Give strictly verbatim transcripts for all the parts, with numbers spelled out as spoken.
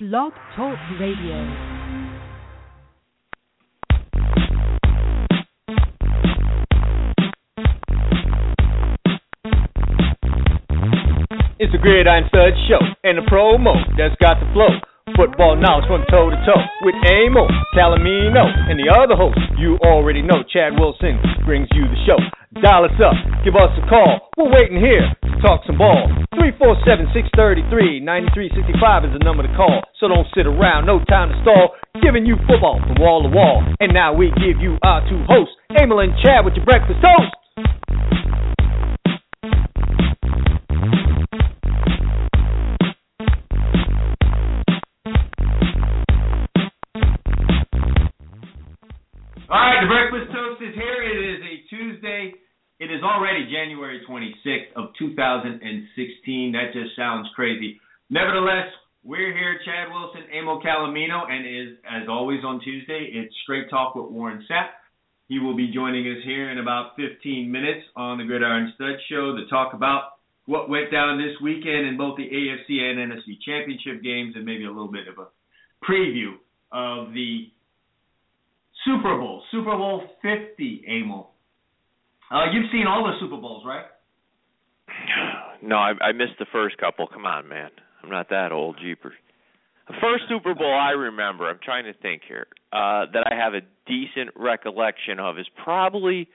Blog Talk Radio. It's the Gridiron Studs show and the promo that's got the flow. Football knowledge from toe to toe with Emil Calamino and the other host you already know, Chad Wilson, brings you the show. Dial us up, give us a call. We're waiting here to talk some ball. three four seven, six three three, nine three six five is the number to call. So don't sit around, no time to stall. Giving you football from wall to wall. And now we give you our two hosts, Emil and Chad, with your breakfast toast. All right, the Breakfast Toast is here. It is a Tuesday. It is already January twenty-sixth of two thousand sixteen. That just sounds crazy. Nevertheless, we're here, Chad Wilson, Emil Calamino, and is, as always on Tuesday, it's Straight Talk with Warren Sapp. He will be joining us here in about fifteen minutes on the Gridiron Studs Show to talk about what went down this weekend in both the A F C and N F C championship games, and maybe a little bit of a preview of the Super Bowl, Super Bowl fifty, Emil. Uh, you've seen all the Super Bowls, right? No, I, I missed the first couple. Come on, man. I'm not that old, jeepers. The first Super Bowl I remember, I'm trying to think here, uh, that I have a decent recollection of is probably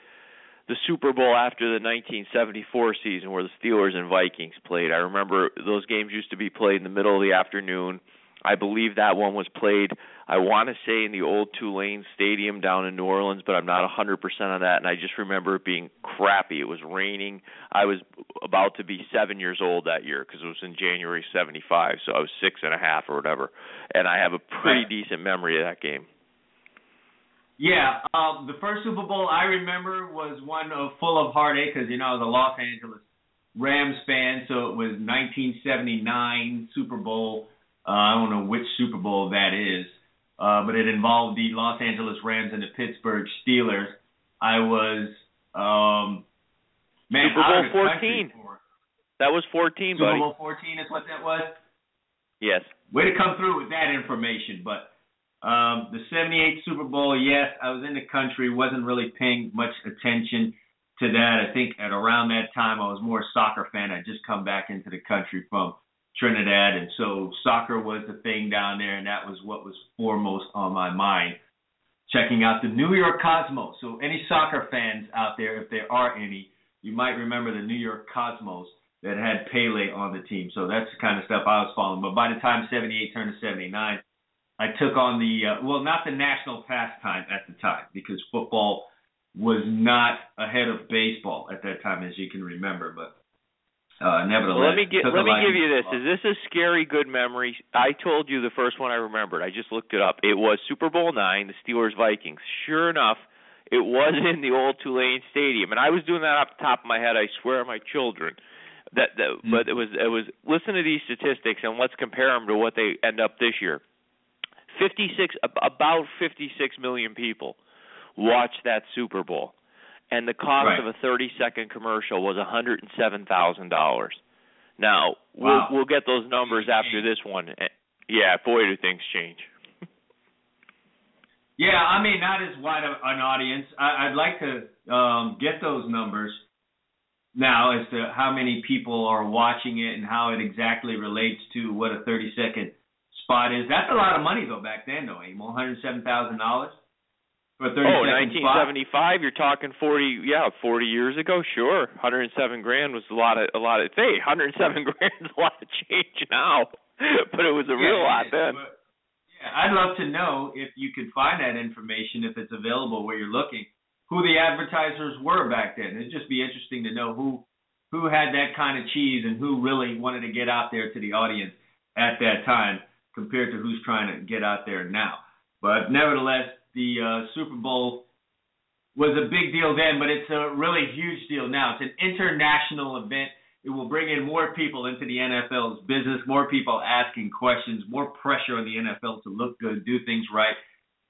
the Super Bowl after the nineteen seventy-four season where the Steelers and Vikings played. I remember those games used to be played in the middle of the afternoon. I believe that one was played, I want to say, in the old Tulane Stadium down in New Orleans, but I'm not one hundred percent on that, and I just remember it being crappy. It was raining. I was about to be seven years old that year because it was in January seventy-five, so I was six and a half or whatever, and I have a pretty decent memory of that game. Yeah, uh, the first Super Bowl I remember was one of full of heartache because, you know, I was a Los Angeles Rams fan, so it was nineteen seventy-nine Super Bowl. Uh, I don't know which Super Bowl that is, uh, but it involved the Los Angeles Rams and the Pittsburgh Steelers. I was, um, man, Super Bowl fourteen. That was fourteen, Super buddy. Super Bowl fourteen is what that was? Yes. Way to come through with that information. But um, the seventy-eight Super Bowl, yes, I was in the country, wasn't really paying much attention to that. I think at around that time I was more a soccer fan. I'd just come back into the country from Trinidad, and so soccer was the thing down there, and that was what was foremost on my mind, checking out the New York Cosmos. So any soccer fans out there, if there are any, you might remember the New York Cosmos that had Pele on the team. So that's the kind of stuff I was following. But by the time seventy-eight turned to seventy-nine, I took on the, uh, well, not the national pastime at the time, because football was not ahead of baseball at that time, as you can remember, but Uh, nevertheless, well, let me, get, let me give you this. Is this a scary good memory? I told you the first one I remembered. I just looked it up. It was Super Bowl nine, the Steelers-Vikings. Sure enough, it was in the old Tulane Stadium. And I was doing that off the top of my head, I swear, my children. That, that mm-hmm. But it was, it was, listen to these statistics and let's compare them to what they end up this year. fifty-six, about fifty-six million people watched that Super Bowl. And the cost right. of a thirty-second commercial was one hundred seven thousand dollars. Now, we'll, wow. we'll get those numbers after this one. Yeah, boy, do things change. Yeah, I mean, not as wide of an audience. I, I'd like to um, get those numbers now as to how many people are watching it and how it exactly relates to what a thirty-second spot is. That's a lot of money, though, back then, though, Emil, one hundred seven thousand dollars. Oh, nineteen seventy-five. Spot. You're talking forty, yeah, forty years ago. Sure, one hundred seven grand was a lot of a lot of. Hey, one hundred seven grand is a lot of change now, but it was a yeah, real lot is, then. But, yeah, I'd love to know if you could find that information, if it's available where you're looking, who the advertisers were back then. It'd just be interesting to know who who had that kind of cheese and who really wanted to get out there to the audience at that time. compared to who's trying to get out there now. But nevertheless, the uh, Super Bowl was a big deal then, but it's a really huge deal now. It's an international event. It will bring in more people into the N F L's business, more people asking questions, more pressure on the N F L to look good, do things right,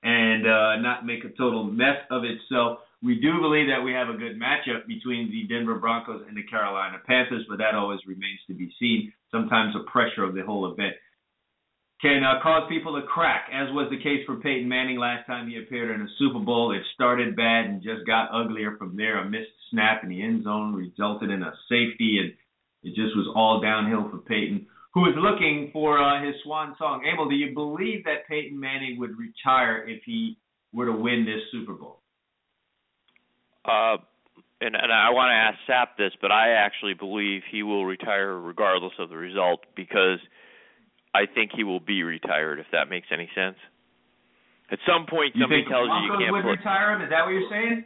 and uh, not make a total mess of itself. We do believe that we have a good matchup between the Denver Broncos and the Carolina Panthers, but that always remains to be seen. Sometimes the pressure of the whole event can uh, cause people to crack, as was the case for Peyton Manning last time he appeared in a Super Bowl. It started bad and just got uglier from there. A missed snap in the end zone resulted in a safety, and it just was all downhill for Peyton, who is looking for uh, his swan song. Emil, do you believe that Peyton Manning would retire if he were to win this Super Bowl? Uh, and, and I want to ask Sapp this, but I actually believe he will retire regardless of the result, because I think he will be retired, if that makes any sense. At some point, you somebody tells you you can't would put... retire him? Is that what you're saying?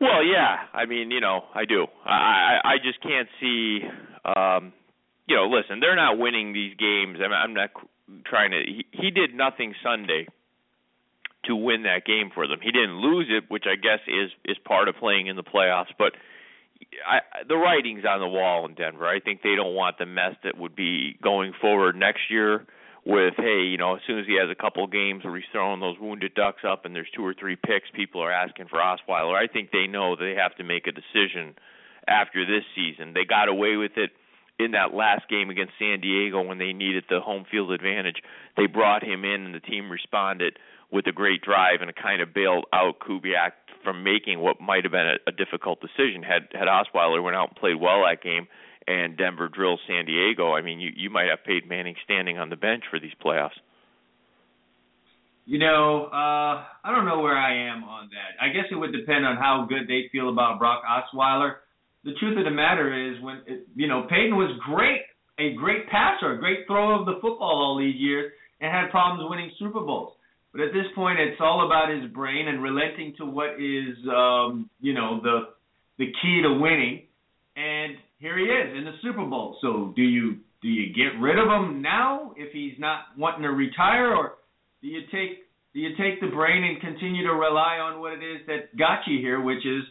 Well, yeah. I mean, you know, I do. I, I, I just can't see... Um, you know, listen, they're not winning these games. I'm, I'm not trying to... He, he did nothing Sunday to win that game for them. He didn't lose it, which I guess is, is part of playing in the playoffs. But I, the writing's on the wall in Denver. I think they don't want the mess that would be going forward next year with, hey, you know, as soon as he has a couple games where he's throwing those wounded ducks up and there's two or three picks, people are asking for Osweiler. I think they know they have to make a decision after this season. They got away with it in that last game against San Diego when they needed the home field advantage. They brought him in and the team responded with a great drive, and it kind of bailed out Kubiak from making what might have been a, a difficult decision. Had had Osweiler went out and played well that game, and Denver drilled San Diego, I mean, you, you might have Peyton Manning standing on the bench for these playoffs. You know, uh, I don't know where I am on that. I guess it would depend on how good they feel about Brock Osweiler. The truth of the matter is, when it, you know, Peyton was great, a great passer, a great thrower of the football all these years, and had problems winning Super Bowls. But at this point, it's all about his brain and relenting to what is, um, you know, the the key to winning. And here he is in the Super Bowl. So do you do you get rid of him now if he's not wanting to retire, or do you take do you take the brain and continue to rely on what it is that got you here, which is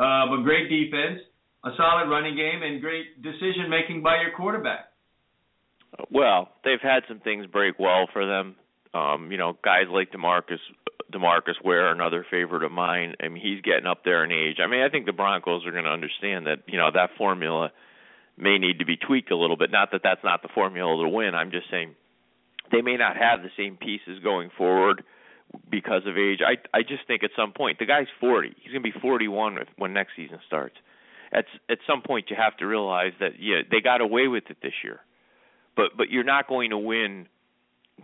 uh, a great defense, a solid running game, and great decision making by your quarterback? Well, they've had some things break well for them. Um, you know, guys like DeMarcus, DeMarcus Ware, another favorite of mine. I mean, he's getting up there in age. I mean, I think the Broncos are going to understand that, you know, that formula may need to be tweaked a little bit. Not that that's not the formula to win. I'm just saying they may not have the same pieces going forward because of age. I I just think at some point, the guy's forty. He's going to be forty-one when next season starts. At, at some point, you have to realize that, yeah, they got away with it this year. But But you're not going to win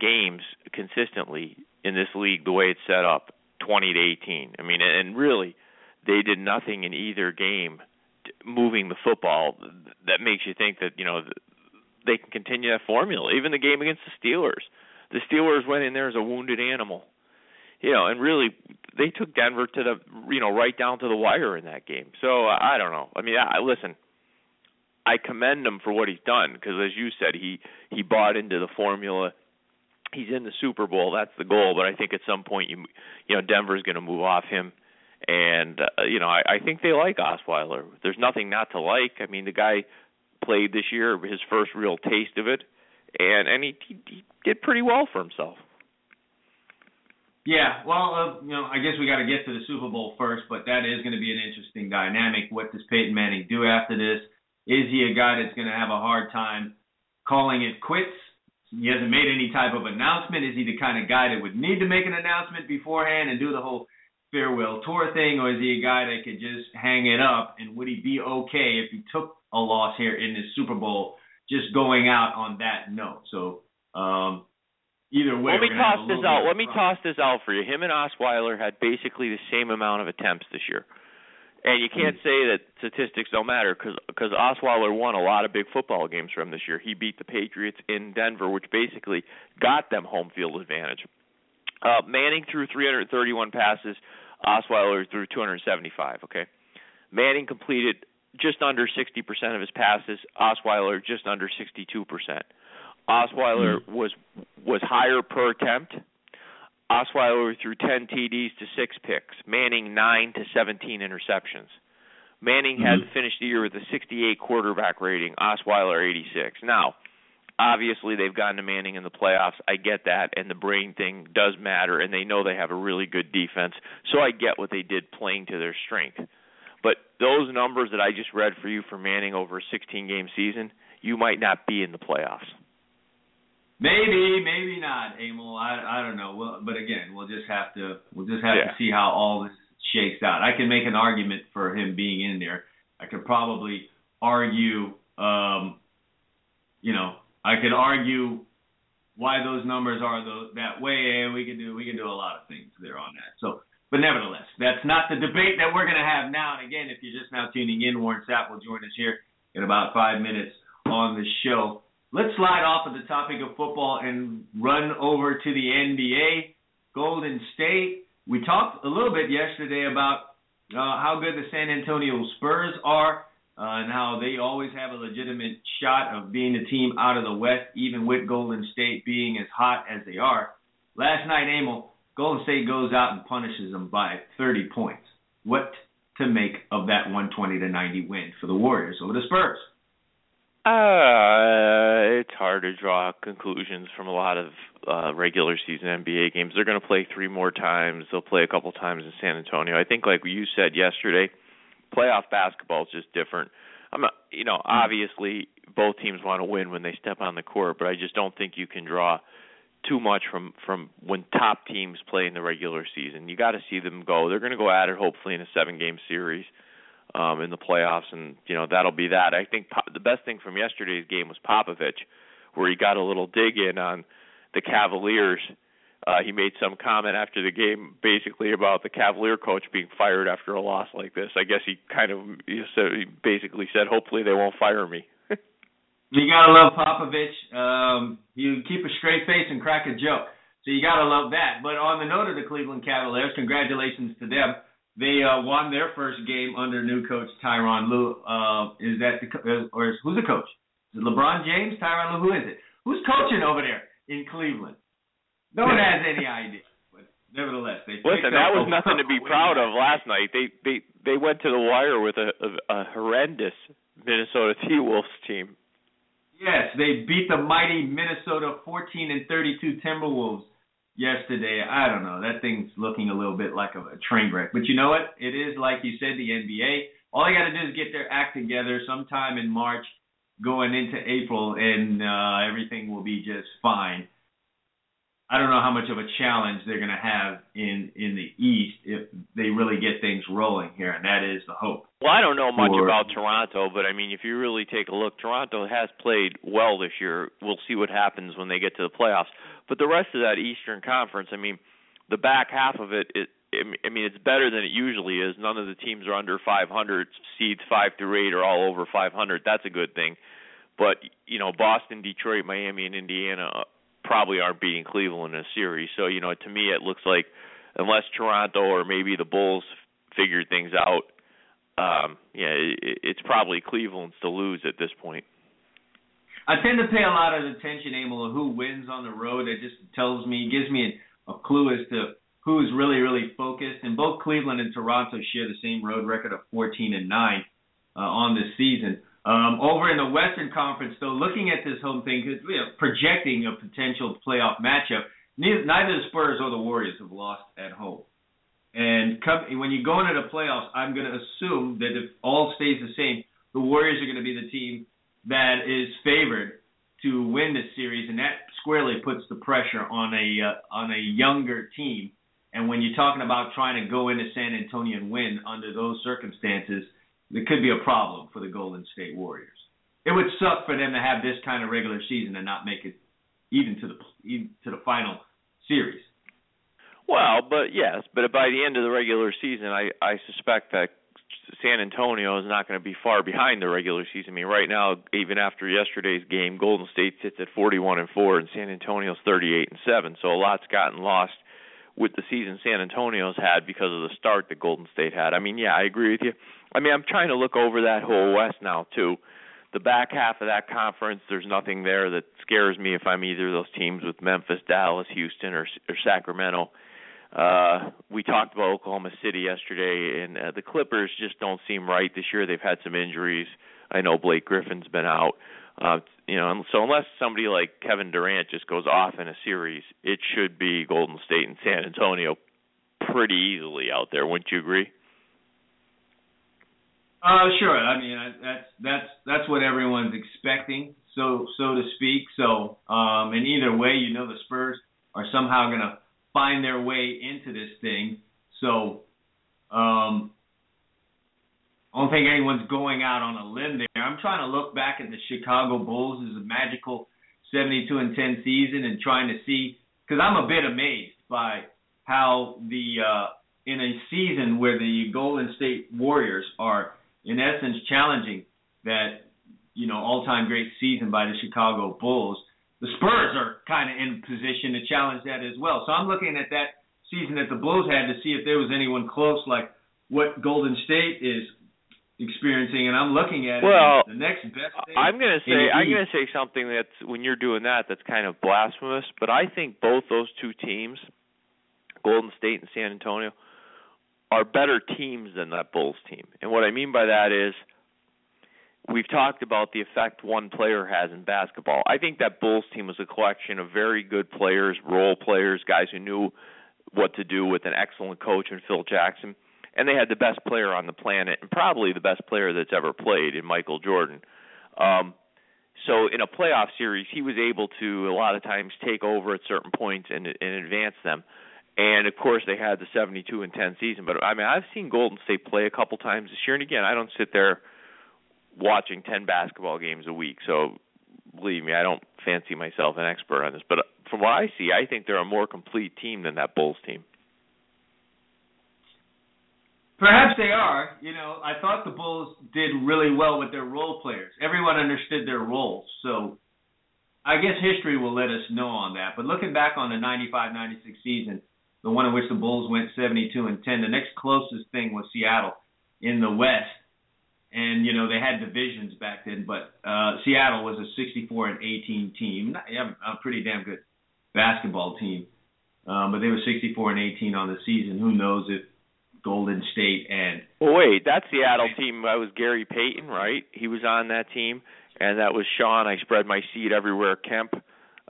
games consistently in this league the way it's set up, twenty to eighteen. I mean, and really, they did nothing in either game moving the football. That makes you think that, you know, they can continue that formula. Even the game against the Steelers. The Steelers went in there as a wounded animal. You know, and really, they took Denver to the, you know, right down to the wire in that game. So, I don't know. I mean, I, listen, I commend him for what he's done because, as you said, he, he bought into the formula. He's in the Super Bowl. That's the goal. But I think at some point, you you know, Denver's going to move off him. And, uh, you know, I, I think they like Osweiler. There's nothing not to like. I mean, the guy played this year, his first real taste of it. And, and he, he, he did pretty well for himself. Yeah, well, uh, you know, I guess we got to get to the Super Bowl first. But that is going to be an interesting dynamic. What does Peyton Manning do after this? Is he a guy that's going to have a hard time calling it quits? He hasn't made any type of announcement. Is he the kind of guy that would need to make an announcement beforehand and do the whole farewell tour thing? Or is he a guy that could just hang it up? And would he be okay if he took a loss here in this Super Bowl, just going out on that note? So um, either way, let me toss this out. Let me toss this out for you. Him and Osweiler had basically the same amount of attempts this year. And you can't say that statistics don't matter because because Osweiler won a lot of big football games from this year. He beat the Patriots in Denver, which basically got them home field advantage. Uh, Manning threw three hundred thirty-one passes. Osweiler threw two hundred seventy-five, okay? Manning completed just under sixty percent of his passes. Osweiler just under sixty-two percent. Osweiler was higher per attempt. Osweiler threw ten T Ds to six picks. Manning, nine to seventeen interceptions. Manning mm-hmm. had finished the year with a sixty-eight quarterback rating. Osweiler, eighty-six. Now, obviously, they've gotten to Manning in the playoffs. I get that, and the brain thing does matter, and they know they have a really good defense, so I get what they did playing to their strength. But those numbers that I just read for you for Manning over a sixteen-game season, you might not be in the playoffs. Maybe, maybe not, Emil. I, I don't know. We'll, but again, we'll just have to we'll just have yeah. to see how all this shakes out. I can make an argument for him being in there. I could probably argue, um, you know. I could argue why those numbers are the, that way, and we can do we can do a lot of things there on that. So, but nevertheless, that's not the debate that we're going to have now. And again, if you're just now tuning in, Warren Sapp will join us here in about five minutes on the show. Let's slide off of the topic of football and run over to the N B A. Golden State. We talked a little bit yesterday about uh, how good the San Antonio Spurs are. Uh, and how they always have a legitimate shot of being the team out of the West, even with Golden State being as hot as they are. Last night, Emil, Golden State goes out and punishes them by thirty points. What to make of that one twenty to ninety win for the Warriors over the Spurs? Uh, it's hard to draw conclusions from a lot of uh, regular season N B A games. They're going to play three more times. They'll play a couple times in San Antonio. I think, like you said yesterday, playoff basketball is just different. I'm not, you know, obviously both teams want to win when they step on the court, but I just don't think you can draw too much from, from when top teams play in the regular season. You got to see them go. They're going to go at it hopefully in a seven-game series um, in the playoffs, and you know that'll be that. I think Pop, the best thing from yesterday's game was Popovich, where he got a little dig in on the Cavaliers. Uh, he made some comment after the game basically about the Cavalier coach being fired after a loss like this. I guess he kind of he said, he basically said, hopefully they won't fire me. You got to love Popovich. Um, you keep a straight face and crack a joke. So you got to love that. But on the note of the Cleveland Cavaliers, congratulations to them. They uh, won their first game under new coach Tyronn Lue. Uh, is that the, or is, who's the coach? Is it LeBron James? Tyronn Lue? Who is it? Who's coaching over there in Cleveland? No one has any idea, but nevertheless, they listen. That was nothing to be proud of last night. They they they went to the wire with a, a, a horrendous Minnesota T-Wolves team. Yes, they beat the mighty Minnesota fourteen and thirty-two Timberwolves yesterday. I don't know. That thing's looking a little bit like a, a train wreck, but you know what? It is like you said, the N B A. All they got to do is get their act together sometime in March, going into April, and uh, everything will be just fine. I don't know how much of a challenge they're going to have in, in the East if they really get things rolling here, and that is the hope. Well, I don't know much for, about Toronto, but, I mean, if you really take a look, Toronto has played well this year. We'll see what happens when they get to the playoffs. But the rest of that Eastern Conference, I mean, the back half of it, it I mean, it's better than it usually is. None of the teams are under five hundred. Seeds five through eight are all over five hundred. That's a good thing. But, you know, Boston, Detroit, Miami, and Indiana probably aren't beating Cleveland in a series. So, you know, to me it looks like unless Toronto or maybe the Bulls figure things out, um, yeah, it, it's probably Cleveland's to lose at this point. I tend to pay a lot of attention, Emil, to who wins on the road. It just tells me, gives me a clue as to who's really, really focused. And both Cleveland and Toronto share the same road record of fourteen and nine uh, on this season. Um, over in the Western Conference, though, looking at this home thing, you know, projecting a potential playoff matchup, neither, neither the Spurs or the Warriors have lost at home. And come, when you go into the playoffs, I'm going to assume that if all stays the same, the Warriors are going to be the team that is favored to win this series, and that squarely puts the pressure on a uh, on a younger team. And when you're talking about trying to go into San Antonio and win under those circumstances, it could be a problem for the Golden State Warriors. It would suck for them to have this kind of regular season and not make it even to the even to the final series. Well, but yes, but by the end of the regular season, I, I suspect that San Antonio is not going to be far behind the regular season. I mean, right now, even after yesterday's game, Golden State sits at forty-one and four, and San Antonio's thirty-eight and seven. So a lot's gotten lost with the season San Antonio's had because of the start that Golden State had. I mean, yeah, I agree with you. I mean, I'm trying to look over that whole West now, too. the back half of that conference, there's nothing there that scares me if I'm either of those teams, with Memphis, Dallas, Houston, or, or Sacramento. Uh, we talked about Oklahoma City yesterday, and uh, the Clippers just don't seem right this year. They've had some injuries. I know Blake Griffin's been out. Uh, you know, so unless somebody like Kevin Durant just goes off in a series, it should be Golden State and San Antonio pretty easily out there. Wouldn't you agree? Uh, sure. I mean, I, that's that's that's what everyone's expecting, so so to speak. So, um, and either way, you know, the Spurs are somehow going to find their way into this thing. So um, I don't think anyone's going out on a limb there. I'm trying to look back at the Chicago Bulls as a magical seventy-two and ten season and trying to see, because I'm a bit amazed by how the uh, in a season where the Golden State Warriors are in essence challenging that, you know, all-time great season by the Chicago Bulls, the Spurs are kind of in position to challenge that as well. So I'm looking at that season that the Bulls had to see if there was anyone close like what Golden State is experiencing, and I'm looking at well, it the next best thing. I'm going to say I'm going to say something that's, when you're doing that, that's kind of blasphemous, but I think both those two teams, Golden State and San Antonio, are better teams than that Bulls team. And what I mean by that is, we've talked about the effect one player has in basketball. I think that Bulls team was a collection of very good players, role players, guys who knew what to do with an excellent coach in Phil Jackson, and they had the best player on the planet and probably the best player that's ever played in Michael Jordan. Um, so in a playoff series, he was able to a lot of times take over at certain points and, and advance them. And, of course, they had the seventy-two and ten season. But, I mean, I've seen Golden State play a couple times this year, and, again, I don't sit there watching ten basketball games a week, so believe me, I don't fancy myself an expert on this, but from what I see, I think they're a more complete team than that Bulls team. Perhaps they are. You know, I thought the Bulls did really well with their role players. Everyone understood their roles, so I guess history will let us know on that. But looking back on the ninety-five ninety-six season, the one in which the Bulls went seventy-two and ten, the next closest thing was Seattle in the West. And, you know, they had divisions back then, but uh, Seattle was a sixty-four and eighteen team, a pretty damn good basketball team. Um, but they were sixty-four and eighteen on the season. Who knows if Golden State and... Well, wait, that Seattle team, that was Gary Payton, right? He was on that team, and that was Sean, I spread my seed everywhere, Kemp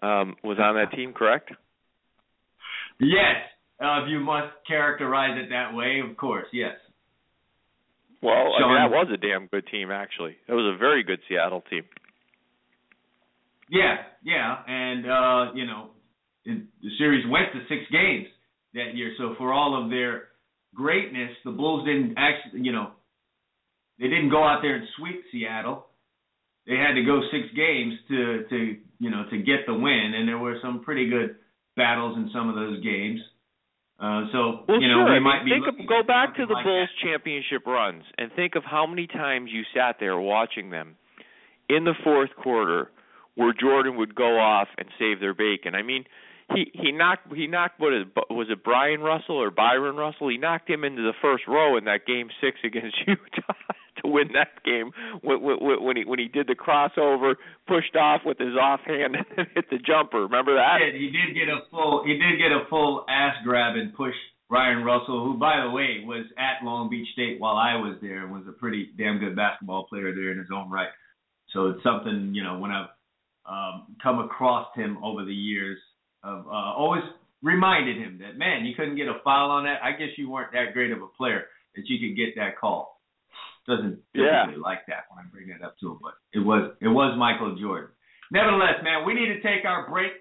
um, was on that team, correct? Yes, uh, if you must characterize it that way, of course, yes. Well, Sean, I mean, that was a damn good team, actually. That was a very good Seattle team. Yeah, yeah. And, uh, you know, it, the series went to six games that year. So for all of their greatness, the Bulls didn't actually, you know, they didn't go out there and sweep Seattle. They had to go six games to, to you know, to get the win. And there were some pretty good battles in some of those games. Uh, so, well, you know, sure. we might be think of, Go back to the like Bulls' that. championship runs and think of how many times you sat there watching them in the fourth quarter where Jordan would go off and save their bacon. I mean, he, he knocked, he knocked what is, was it Brian Russell or Byron Russell? He knocked him into the first row in that game six against Utah to win that game when, when, he, when he did the crossover, pushed off with his offhand and hit the jumper. Remember that? He did, he did get a full he did get a full ass grab and push Brian Russell, who, by the way, was at Long Beach State while I was there and was a pretty damn good basketball player there in his own right. So it's something, you know, when I've um, come across him over the years, I've uh, always reminded him that, man, you couldn't get a foul on that. I guess you weren't that great of a player that you could get that call. Doesn't yeah. really like that when I bring that up to him, but it was it was Michael Jordan. Nevertheless, man, we need to take our break.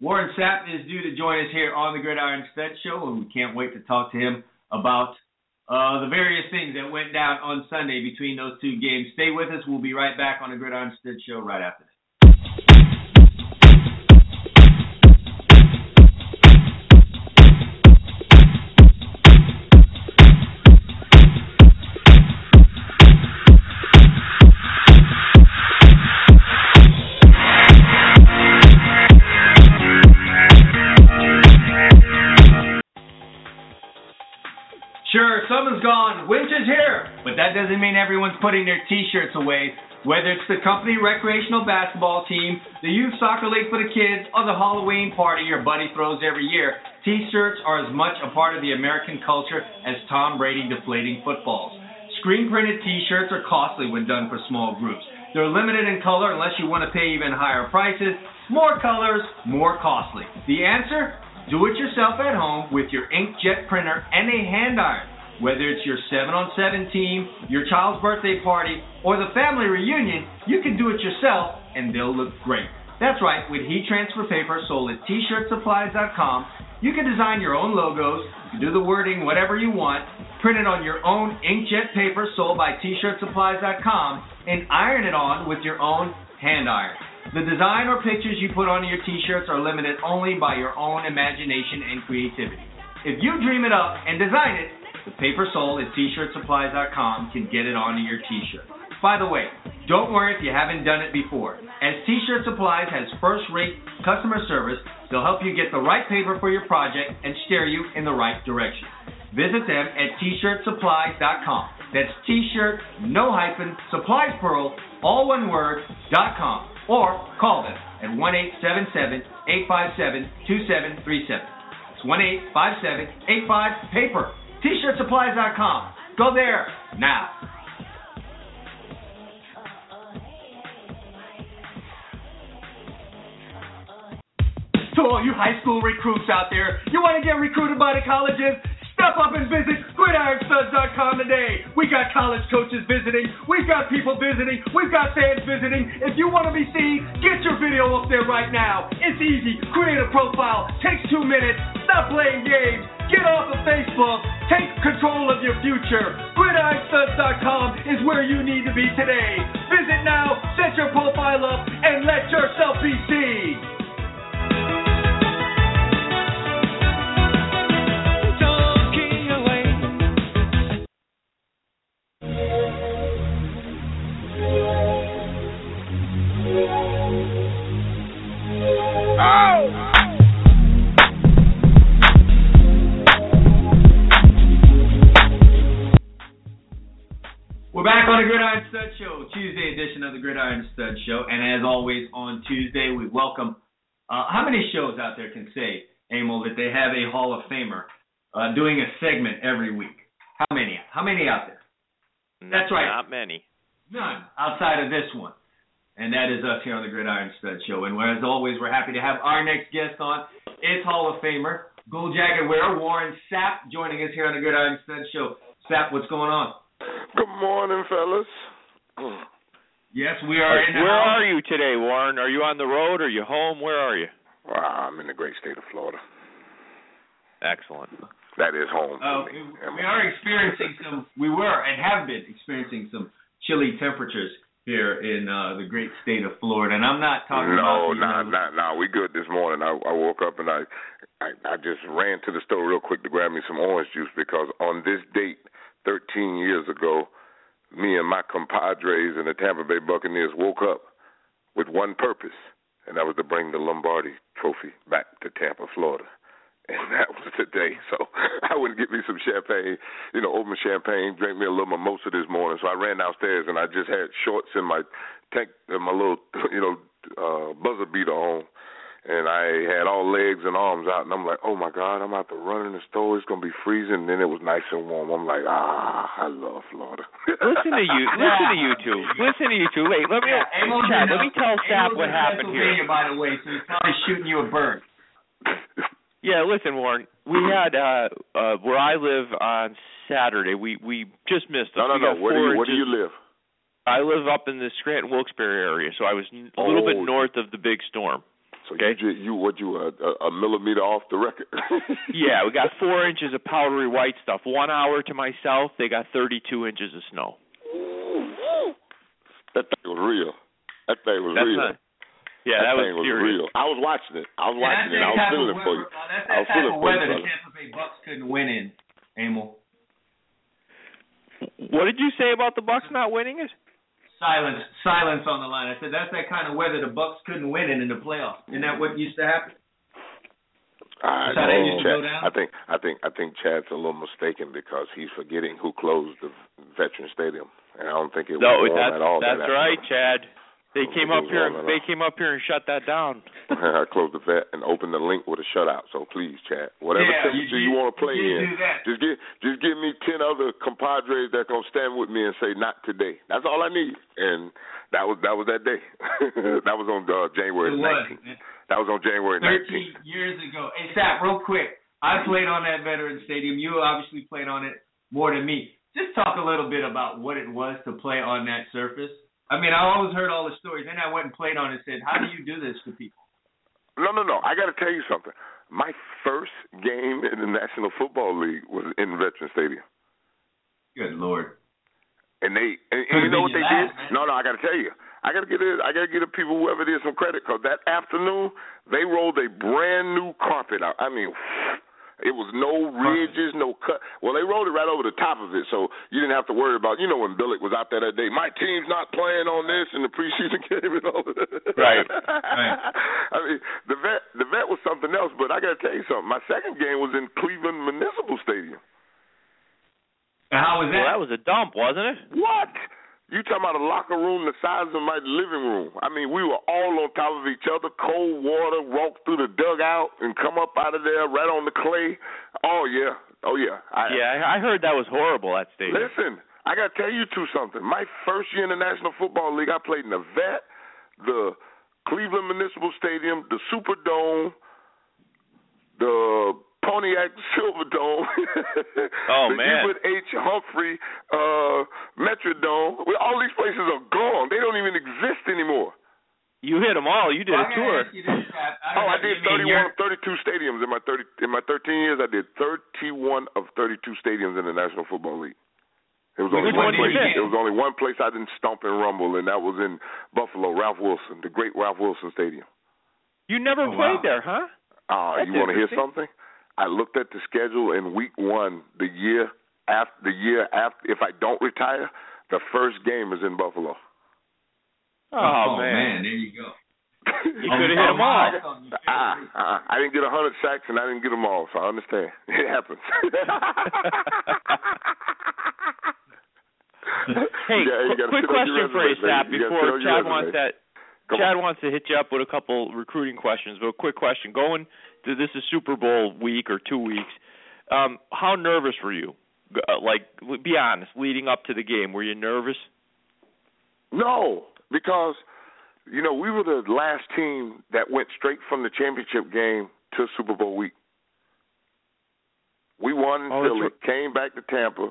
Warren Sapp is due to join us here on the Gridiron Studs Show, and we can't wait to talk to him about uh, the various things that went down on Sunday between those two games. Stay with us. We'll be right back on the Gridiron Studs Show right after this. Sure, summer's gone, winter's here, but that doesn't mean everyone's putting their t-shirts away Whether it's the company recreational basketball team, the youth soccer league for the kids, or the Halloween party your buddy throws every year, T-shirts are as much a part of the American culture as Tom Brady deflating footballs. Screen-printed T-shirts are costly when done for small groups. They're limited in color unless you want to pay even higher prices. More colors, more costly. The answer? Do it yourself at home with your inkjet printer and a hand iron. Whether it's your seven on seven team, your child's birthday party, or the family reunion, you can do it yourself and they'll look great. That's right, with heat transfer paper sold at t shirt supplies dot com, you can design your own logos, you can do the wording, whatever you want, print it on your own inkjet paper sold by t shirt supplies dot com, and iron it on with your own hand iron. The design or pictures you put onto your t-shirts are limited only by your own imagination and creativity. If you dream it up and design it, the paper sold at t shirt supplies dot com can get it onto your t-shirt. By the way, don't worry if you haven't done it before. As T-Shirt Supplies has first-rate customer service, they'll help you get the right paper for your project and steer you in the right direction. Visit them at t shirt supplies dot com. That's t-shirt, no hyphen, supplies plural, all one word, dot com. Or call them at one eight seven seven, eight five seven, two seven three seven. It's one eight five seven, eight five, paper. t shirt supplies dot com. Go there now. To all you high school recruits out there, you want to get recruited by the colleges? Step up and visit gridiron studs dot com today. We got college coaches visiting. We've got people visiting. We've got fans visiting. If you want to be seen, get your video up there right now. It's easy. Create a profile. Takes two minutes. Stop playing games. Get off of Facebook. Take control of your future. gridiron studs dot com is where you need to be today. Visit now, set your profile up, and let yourself be seen. We're back on the Gridiron Stud Show, Tuesday edition of the Gridiron Stud Show. And as always, on Tuesday, we welcome, uh, how many shows out there can say, Emil, that they have a Hall of Famer uh, doing a segment every week? How many? How many out there? No, that's right. Not many. None outside of this one. And that is us here on the Gridiron Stud Show. And as always, we're happy to have our next guest on. It's Hall of Famer, Gold Jacket wearer, Warren Sapp, joining us here on the Gridiron Stud Show. Sapp, what's going on? Good morning, fellas. Yes, we are in the Where house. Are you today, Warren? Are you on the road? Are you home? Where are you? Well, I'm in the great state of Florida. Excellent. That is home uh, for me. We, we are experiencing some, we were and have been experiencing some chilly temperatures here in uh, the great state of Florida. And I'm not talking no, about... No, no, no, we good this morning. I, I woke up and I, I, I just ran to the store real quick to grab me some orange juice because on this date, thirteen years ago, me and my compadres in the Tampa Bay Buccaneers woke up with one purpose, and that was to bring the Lombardi Trophy back to Tampa, Florida. And that was today. So I went and get me some champagne, you know, open champagne, drink me a little mimosa this morning. So I ran downstairs, and I just had shorts and my tank and my little, you know, uh, buzzer beater on. And I had all legs and arms out, and I'm like, oh, my God, I'm out to run in the store. It's going to be freezing. And then it was nice and warm. I'm like, ah, I love Florida. Listen to you. Listen to you two. Listen to you two. Wait, let me, yeah, Chad, let me tell Sapp what happened here. By the way, so he's probably shooting you a bird. Yeah, listen, Warren, we had uh, uh, where I live on Saturday, we, we just missed it. No, no, no. Where, do you, where just, do you live? I live up in the Scranton-Wilkes-Barre area, so I was a little oh, bit north of the big storm. So okay. you, you what you a, a millimeter off the record. Yeah, we got four inches of powdery white stuff. One hour to my south, they got thirty-two inches of snow. That thing was real. That thing was That's real. Not, yeah, that, that thing was, was real. I was watching it. I was watching it. I was feeling it for you. I was feeling for you. That's that type of weather the Tampa Bay Bucks couldn't win in, Emil. What did you say about the Bucks not winning it? Silence, silence on the line. I said that's that kind of weather the Bucks couldn't win in in the playoffs. Isn't that what used to happen? I know, Chad, I think I think I think Chad's a little mistaken because he's forgetting who closed the Veterans Stadium, and I don't think it was no, warm at all. That's that right, Chad. They came up here. And, they came up here and shut that down. I closed the vet and opened the link with a shutout. So please, Chad, whatever yeah, temperature you, you, you want to play you in, just get just give me ten other compadres that gonna stand with me and say not today. That's all I need. And that was that was that day. That was on uh, January nineteenth. That was on January nineteenth. Thirteen years ago. Hey, Sap, real quick. I played on that Veterans Stadium. You obviously played on it more than me. Just talk a little bit about what it was to play on that surface. I mean, I always heard all the stories. Then I went and played on it and said, how do you do this to people? No, no, no. I got to tell you something. My first game in the National Football League was in Veterans Stadium. Good Lord. And they, and, and you know what they laugh, did? Man. No, no, I got to tell you. I got to give it, I got to give the people, whoever it is, some credit, because that afternoon, they rolled a brand new carpet out. I mean, it was no ridges, no cut. Well, they rolled it right over the top of it, so you didn't have to worry about, you know, when Billick was out there that day, my team's not playing on this in the preseason game and all that. Right. right. I mean, the vet, the vet was something else, but I got to tell you something. My second game was in Cleveland Municipal Stadium. And how was that? Well, that was a dump, wasn't it? What? You talking about a locker room the size of my living room. I mean, we were all on top of each other, cold water, walked through the dugout and come up out of there right on the clay. Oh, yeah. Oh, yeah. I, yeah, I heard that was horrible, that stadium. Listen, I got to tell you two something. My first year in the National Football League, I played in the Vet, the Cleveland Municipal Stadium, the Superdome, the Pontiac Silverdome, oh, the man. Hubert H. Humphrey uh, Metrodome. Well, all these places are gone. They don't even exist anymore. You hit them all. You did well, a tour. This, I oh, I did thirty-one, thirty-two stadiums in my thirty in my thirteen years. I did thirty-one of thirty-two stadiums in the National Football League. It was only one place. There was only one place I didn't stomp and rumble, and that was in Buffalo, Ralph Wilson, the great Ralph Wilson Stadium. You never oh, played wow. there, huh? Ah, uh, you want to hear something? I looked at the schedule in week one, the year after, the year after, if I don't retire, the first game is in Buffalo. Oh, oh man. man. There you go. You could have hit them all. I, I, I didn't get one hundred sacks, and I didn't get them all, so I understand. It happens. Hey, yeah, qu- quick question for you, Sap, before Chad wants that. Come Chad on. wants to hit you up with a couple recruiting questions, but a quick question. Going to this is Super Bowl week or two weeks, um, how nervous were you? Like, be honest, leading up to the game, were you nervous? No, because, you know, we were the last team that went straight from the championship game to Super Bowl week. We won in oh, Philly, right. came back to Tampa,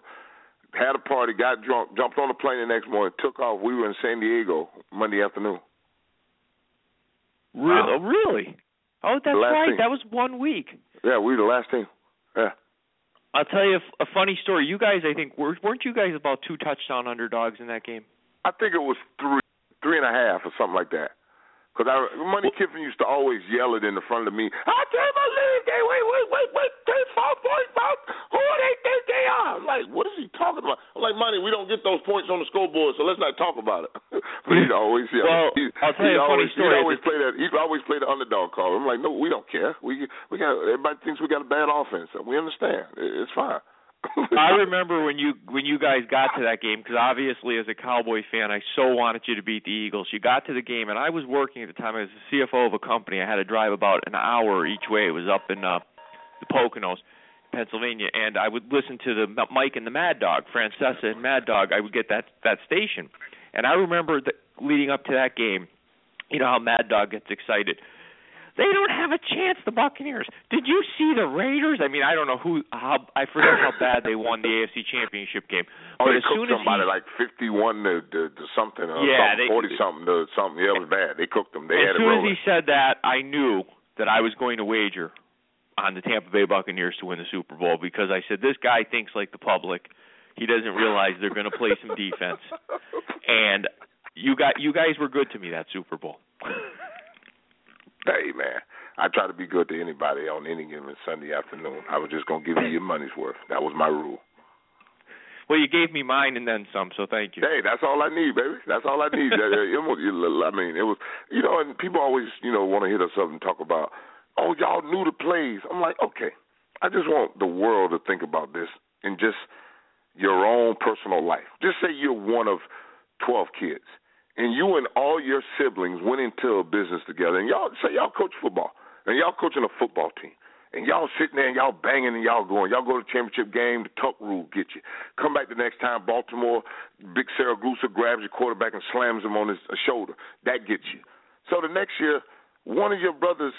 had a party, got drunk, jumped on a plane the next morning, took off. We were in San Diego Monday afternoon. Really? Wow. Oh, really? Oh, that's right. Team. That was one week. Yeah, we were the last team. Yeah. I'll tell you a, a funny story. You guys, I think, were, weren't you guys about two touchdown underdogs in that game? I think it was three, three and a half or something like that. Because Money well, Kiffin used to always yell it in the front of me. I can't believe they wait, wait, wait, wait, they four points out. Who do they think they are? I'm like, what is he talking about? I'm like, Money, we don't get those points on the scoreboard, so let's not talk about it. But he'd always yell. Well, he, I'll tell you a always, funny story. He'd always play that. He'd always play the underdog call. I'm like, no, we don't care. We we got everybody thinks we got a bad offense. We understand. It's fine. I remember when you when you guys got to that game, because obviously as a Cowboy fan, I so wanted you to beat the Eagles. You got to the game, and I was working at the time. I was the C F O of a company. I had to drive about an hour each way. It was up in uh, the Poconos, Pennsylvania, and I would listen to the Mike and the Mad Dog, Francesa and Mad Dog. I would get that, that station. And I remember the, leading up to that game, you know how Mad Dog gets excited. They don't have a chance, the Buccaneers. Did you see the Raiders? I mean, I don't know who how, – I forget how bad they won the A F C Championship game. Oh, but they as cooked soon somebody as he, like fifty-one to, to, to something or yeah, forty-something to something. Yeah, it was bad. They cooked them. They had it rolling. As soon as he said that, I knew that I was going to wager on the Tampa Bay Buccaneers to win the Super Bowl because I said, this guy thinks like the public. He doesn't realize they're going to play some defense. And you got you guys were good to me that Super Bowl. Hey, man, I try to be good to anybody on any given Sunday afternoon. I was just going to give you your money's worth. That was my rule. Well, you gave me mine and then some, so thank you. Hey, that's all I need, baby. That's all I need. I mean, it was, you know, and people always, you know, want to hit us up and talk about oh, y'all knew the plays. I'm like, okay, I just want the world to think about this in just your own personal life. Just say you're one of twelve kids, and you and all your siblings went into a business together, and y'all say y'all coach football, and y'all coaching a football team, and y'all sitting there and y'all banging and y'all going. Y'all go to the championship game, the tuck rule get you. Come back the next time, Baltimore, Big Saragusa grabs your quarterback and slams him on his shoulder. That gets you. So the next year, one of your brothers,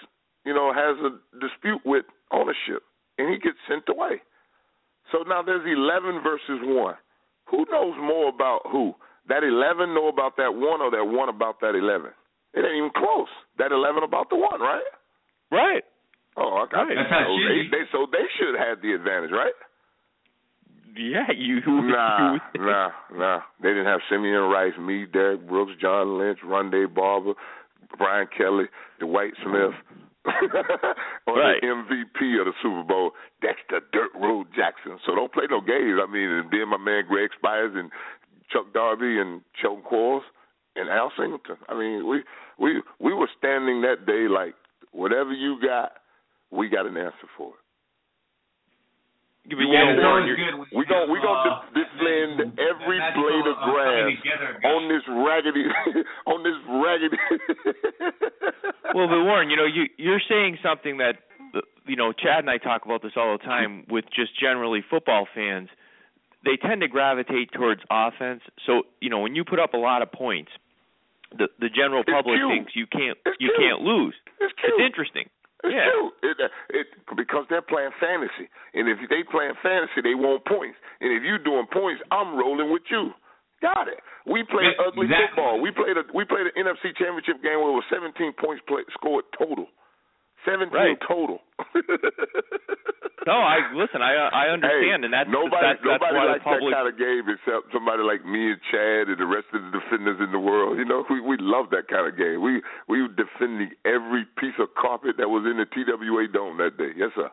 you know, has a dispute with ownership, and he gets sent away. So now there's eleven versus one. Who knows more about who? That eleven know about that one or that one about that eleven? It ain't even close. That eleven about the one, right? Right. Oh, I got it. They, so they should have the advantage, right? Yeah, you. Nah, you. nah, nah. They didn't have Simeon Rice, me, Derek Brooks, John Lynch, Ronde Barber, Brian Kelly, Dwight Smith, or right. the M V P of the Super Bowl, Dexter Dirt Road Jackson. So don't play no games. I mean, and then my man Greg Spires and Chuck Darby and Chelton Quarles and Al Singleton. I mean, we we we were standing that day like whatever you got, we got an answer for it. Yeah, we're going to defend every blade of grass on this raggedy, on this raggedy. Well, but Warren, you know, you, you're saying something that, you know, Chad and I talk about this all the time with just generally football fans. They tend to gravitate towards offense. So, you know, when you put up a lot of points, the the general public thinks you can't it's you cute. can't lose. It's, it's interesting. It's yeah. true. It, it, because they're playing fantasy. And if they playing fantasy, they want points. And if you're doing points, I'm rolling with you. Got it. We played exactly. ugly football. We played a, we played an N F C championship game where it was seventeen points play, scored total. seventeen right. total. No, I listen, I I understand. Hey, and that's nobody, that's, that's nobody likes public... that kind of game except somebody like me and Chad and the rest of the defenders in the world. You know, we, we love that kind of game. We, we were defending every piece of carpet that was in the T W A Dome that day. Yes, sir.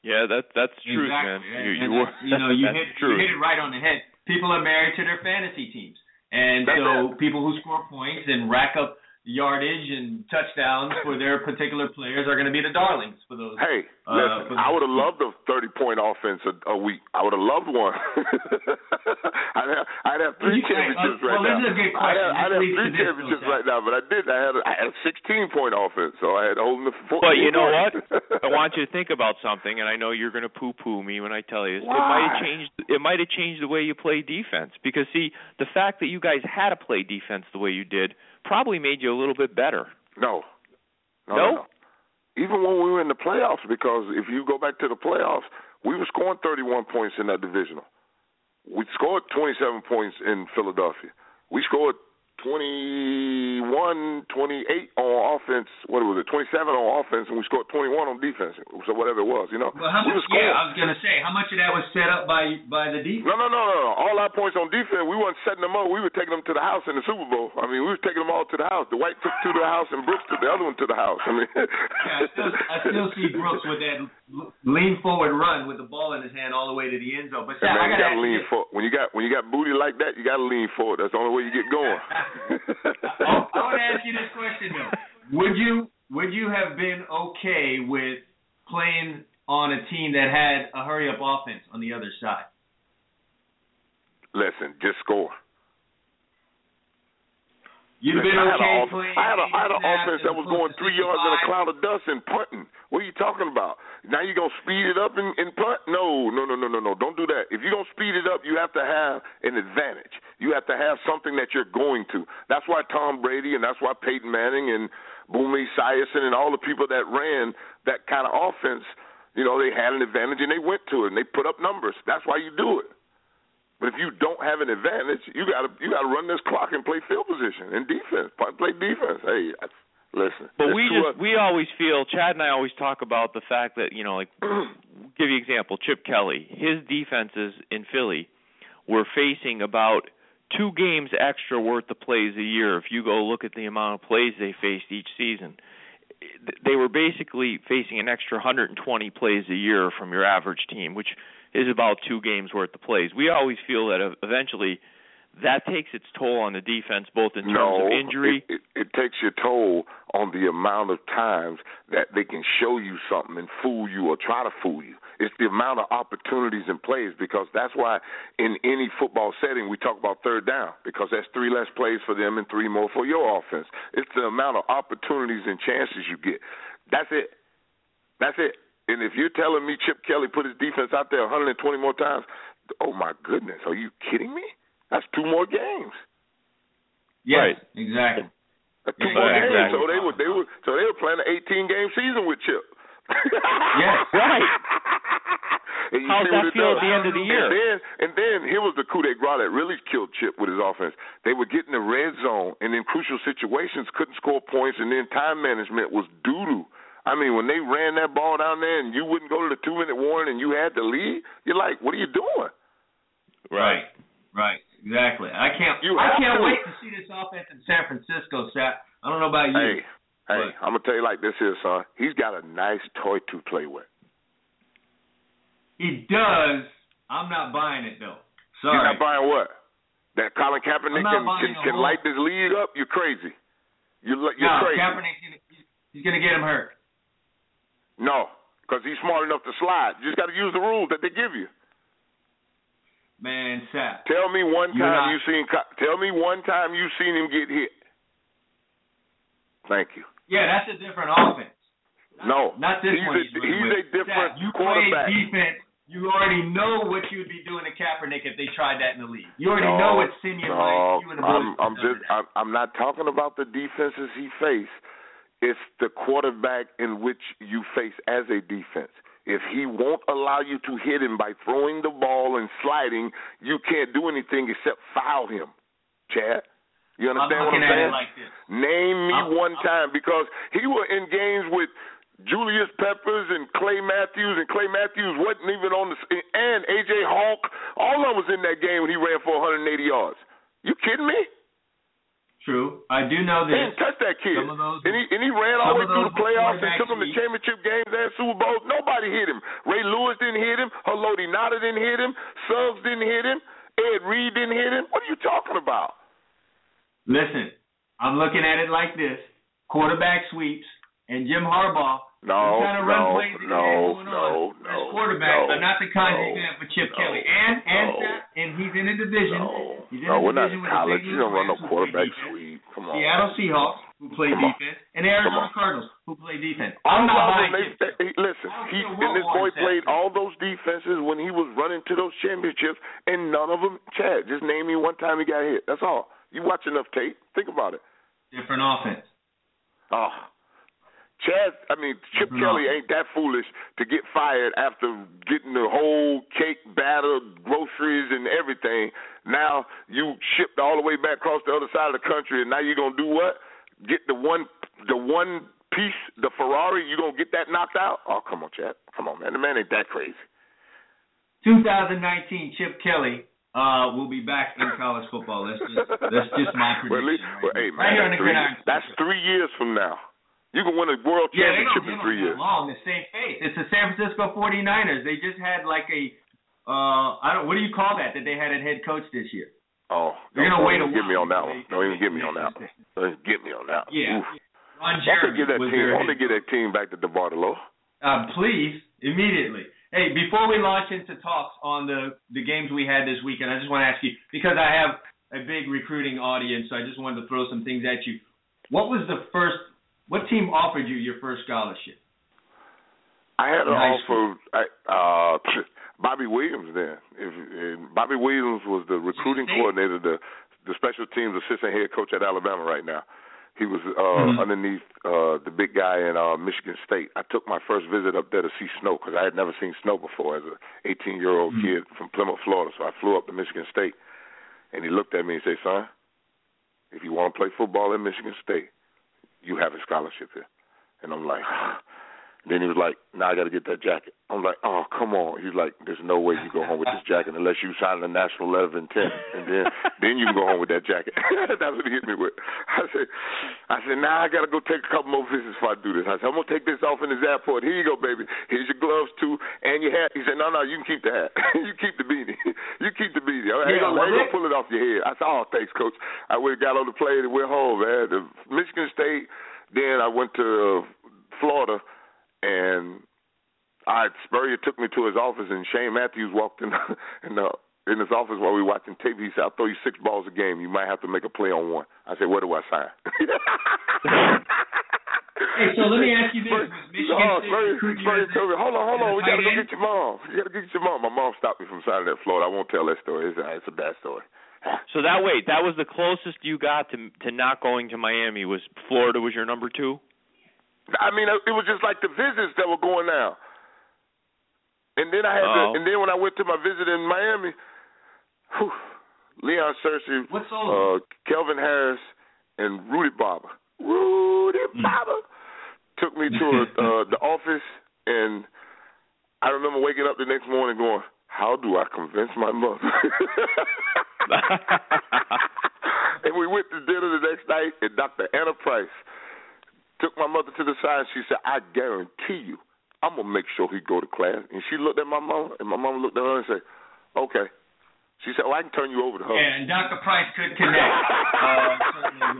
Yeah, that, that's true, exactly. man. And, you, you, were, you know, you hit, you hit it right on the head. People are married to their fantasy teams. And that's so that. people who score points and rack up yardage and touchdowns for their particular players are going to be the darlings for those. Hey, uh, listen, those I would have loved a thirty-point offense a, a week. I would have loved one. I'd, have, I'd have three championships uh, right well, now. Well, this is a good question. I'd have, I'd have three championships right now, but I did. I had a, I had a sixteen-point offense, so I had holding the four. But you know what? I want you to think about something, and I know you're going to poo-poo me when I tell you. Why? It might have changed. It might have changed the way you play defense because, see, the fact that you guys had to play defense the way you did probably made you a little bit better. No. No, no? no. Even when we were in the playoffs, because if you go back to the playoffs, we were scoring thirty-one points in that divisional. We scored twenty-seven points in Philadelphia. We scored twenty-one, twenty-eight on offense. What was it, twenty-seven on offense, and we scored twenty-one on defense, so whatever it was, you know. Well, how we much, yeah, I was going to say, how much of that was set up by by the defense? No, no, no, no. All our points on defense, we weren't setting them up. We were taking them to the house in the Super Bowl. I mean, we were taking them all to the house. The White took two to the house, and Brooks took the other one to the house. I mean, yeah, I, still, I still see Brooks with that lean forward run with the ball in his hand all the way to the end zone. But yeah, man, I you got to lean forward. When you got when you got booty like that, you got to lean forward. That's the only way you get going. I want to ask you this question though: Would you would you have been okay with playing on a team that had a hurry up offense on the other side? Listen, just score. You've Listen, been okay I playing. I had, a, I had an offense that was going three yards in a cloud of dust and punting. What are you talking about? Now you're going to speed it up and, and punt? No, no, no, no, no, no. Don't do that. If you're going to speed it up, you have to have an advantage. You have to have something that you're going to. That's why Tom Brady and that's why Peyton Manning and Boomer Esiason and all the people that ran that kind of offense, you know, they had an advantage and they went to it and they put up numbers. That's why you do it. But if you don't have an advantage, you gotta you gotta run this clock and play field position and defense. Play defense. Hey, listen. But we just, we always feel Chad and I always talk about the fact that you know, like, give you an example, Chip Kelly, his defenses in Philly were facing about two games extra worth of plays a year. If you go look at the amount of plays they faced each season, they were basically facing an extra one hundred twenty plays a year from your average team, which is about two games worth of plays. We always feel that eventually that takes its toll on the defense, both in terms no, of injury. It, it, it takes your toll on the amount of times that they can show you something and fool you or try to fool you. It's the amount of opportunities and plays, because that's why in any football setting we talk about third down, because that's three less plays for them and three more for your offense. It's the amount of opportunities and chances you get. That's it. That's it. And if you're telling me Chip Kelly put his defense out there one hundred twenty more times, oh, my goodness, are you kidding me? That's two more games. Yes, right. exactly. That's two yeah, more exactly. games. So they were they were so they were playing an eighteen game season with Chip. yeah, right. How does that feel at the end of the year? And then, and then here was the coup de grace that really killed Chip with his offense. They would get in the red zone and in crucial situations couldn't score points, and then time management was doo-doo. I mean, when they ran that ball down there and you wouldn't go to the two minute warning and you had to leave, you're like, what are you doing? Right. Right, exactly. I can't. You I can't to. wait to see this offense in San Francisco, Seth. I don't know about you. Hey, hey, I'm gonna tell you like this here, son. He's got a nice toy to play with. He does. I'm not buying it though. Sorry. You're not buying what? That Colin Kaepernick can can, can light this league up? You're crazy. You're, you're no, crazy. Kaepernick's gonna, he's gonna get him hurt. No, because he's smart enough to slide. You just got to use the rules that they give you. Man, Seth. Tell me one time not, you seen. Tell me one time you seen him get hit. Thank you. Yeah, that's a different offense. Not, no, not this he's one. A, he's he's a different Seth, you quarterback. You play defense. You already know what you'd be doing to Kaepernick if they tried that in the league. You already no, know what Simeon no, might do in the I'm, I'm just. I'm, I'm not talking about the defenses he faced. It's the quarterback in which you face as a defense. If he won't allow you to hit him by throwing the ball and sliding, you can't do anything except foul him, Chad. You understand I'm what I'm saying? Like Name me I'm, one I'm, time, because he was in games with Julius Peppers and Clay Matthews, and Clay Matthews wasn't even on the – and A J. Hawk. All of them was in that game when he ran for one hundred eighty yards. You kidding me? True. I do know this. He didn't touch that kid. Some of those, and, he, and he ran all the way through the playoffs and took him to championship games and Super Bowls. Nobody hit him. Ray Lewis didn't hit him. Haloti Ngata didn't hit him. Suggs didn't hit him. Ed Reed didn't hit him. What are you talking about? Listen, I'm looking at it like this. Quarterback sweeps and Jim Harbaugh. No, kind of no, run no, no, no, no. As quarterback, but no, not the kind no, you have with Chip no, Kelly. And and, no, that, and he's in a division. No, he's in no a we're division not in college. You don't run no quarterback sweep. Come on. Seattle Seahawks, who play Come defense, on. and Arizona Cardinals, who play defense. I'm all not buying they, they, they, Listen, he, and this boy played all those defenses when he was running to those championships, and none of them, Chad, just name me one time he got hit. That's all. You watch enough tape. Think about it. Different offense. Oh, Chad, I mean, Chip no. Kelly ain't that foolish to get fired after getting the whole cake, batter, groceries, and everything. Now you shipped all the way back across the other side of the country, and now you're going to do what? Get the one the one piece, the Ferrari, you're going to get that knocked out? Oh, come on, Chad. Come on, man. The man ain't that crazy. twenty nineteen Chip Kelly uh, will be back in college football. That's just, that's just my prediction. Well, at least, well, hey, man, right here on the Gridiron. That's three years from now. You can win a world championship yeah, in three years. Long the same face. It's the San Francisco forty-niners. They just had like a, uh, I don't. What do you call that? That they had at head coach this year. Oh, you're gonna wait a while. Get me on that one. Don't even get me on that one. Don't get me on that one. Yeah. Ron Jeremy. I want to get that team back to DeBartolo. Uh, please, immediately. Hey, before we launch into talks on the the games we had this weekend, I just want to ask you, because I have a big recruiting audience, so I just wanted to throw some things at you. What was the first? What team offered you your first scholarship? I had an offer. I, uh, Bobby Williams then. If, if Bobby Williams was the recruiting coordinator, the the special teams assistant head coach at Alabama right now. He was uh, mm-hmm. underneath uh, the big guy in uh, Michigan State. I took my first visit up there to see snow because I had never seen snow before as an eighteen-year-old mm-hmm. kid from Plymouth, Florida. So I flew up to Michigan State, and he looked at me and said, son, if you want to play football at Michigan State, you have a scholarship here. And I'm like, oh. Then he was like, now nah, I got to get that jacket. I'm like, oh, come on. He's like, there's no way you go home with this jacket unless you sign the national letter of intent. And then, then you can go home with that jacket. That's what he hit me with. I said, I said, nah, I got to go take a couple more visits before I do this. I said, I'm going to take this off in this airport. Here you go, baby. Here's your gloves, too, and your hat. He said, no, no, you can keep the hat. You keep the beanie. You keep the beat. I ain't yeah, going to pull it off your head. I said, oh, thanks, Coach. I went, got on the plane and went home, man. The Michigan State, then I went to uh, Florida, and I, Spurrier took me to his office, and Shane Matthews walked in in, the, in his office while we were watching tape. He said, I'll throw you six balls a game. You might have to make a play on one. I said, where do I sign? Hey, so let me ask you this. Michigan oh, State, Spurrier, Spurrier told me, hold on, hold on. We got to go get your mom. You got to get your mom. My mom stopped me from signing that Florida. I won't tell that story. It's, it's a bad story. So that, wait, that was the closest you got to to not going to Miami was Florida was your number two? I mean, it was just like the visits that were going now. And then I had oh. to, and then when I went to my visit in Miami, whew, Leon Searcy, uh, Kelvin Harris, and Ronde Barber. Ronde Barber took me to a, uh, the office, and I remember waking up the next morning going, how do I convince my mother? And we went to dinner the next night, and Doctor Anna Price took my mother to the side, and she said, I guarantee you, I'm going to make sure he go to class. And she looked at my mom, and my mom looked at her and said, okay. She said, well, I can turn you over to her. Yeah, and Doctor Price could connect. uh,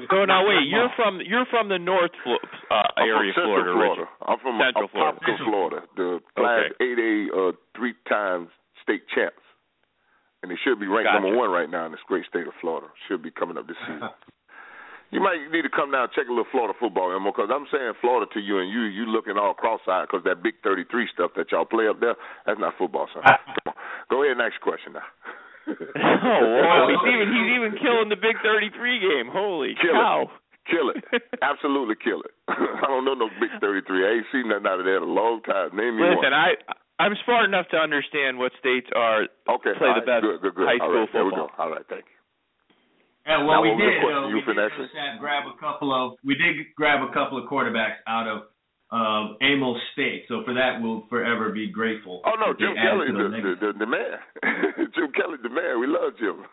so now, wait, you're from you're from the north uh, area of Florida, Florida. I'm from Central Florida. I'm from Florida, the Class okay. eight A uh, three-time state champs. And they should be ranked gotcha. number one right now in this great state of Florida. Should be coming up this season. You might need to come down and check a little Florida football, Emil, because I'm saying Florida to you, and you you looking all cross-eyed because that big thirty-three stuff that y'all play up there, that's not football, son. Come on. Go ahead and ask your question now. Oh, wow. he's, even, he's even killing the big thirty-three game. Holy kill cow. It. Kill it. Absolutely kill it. I don't know no big thirty-three. I ain't seen nothing out of there in a long time. Name me one. Listen, I, I'm smart enough to understand what states are okay, play the right, best good, good, good. high school right, football. All right, thank you. Yeah, well, now, we did, though, we did grab a couple of we did grab a couple of quarterbacks out of uh, Emil State, so for that we'll forever be grateful. Oh no, Jim Kelly, the, the, the, the man, Jim Kelly, the man. We love Jim.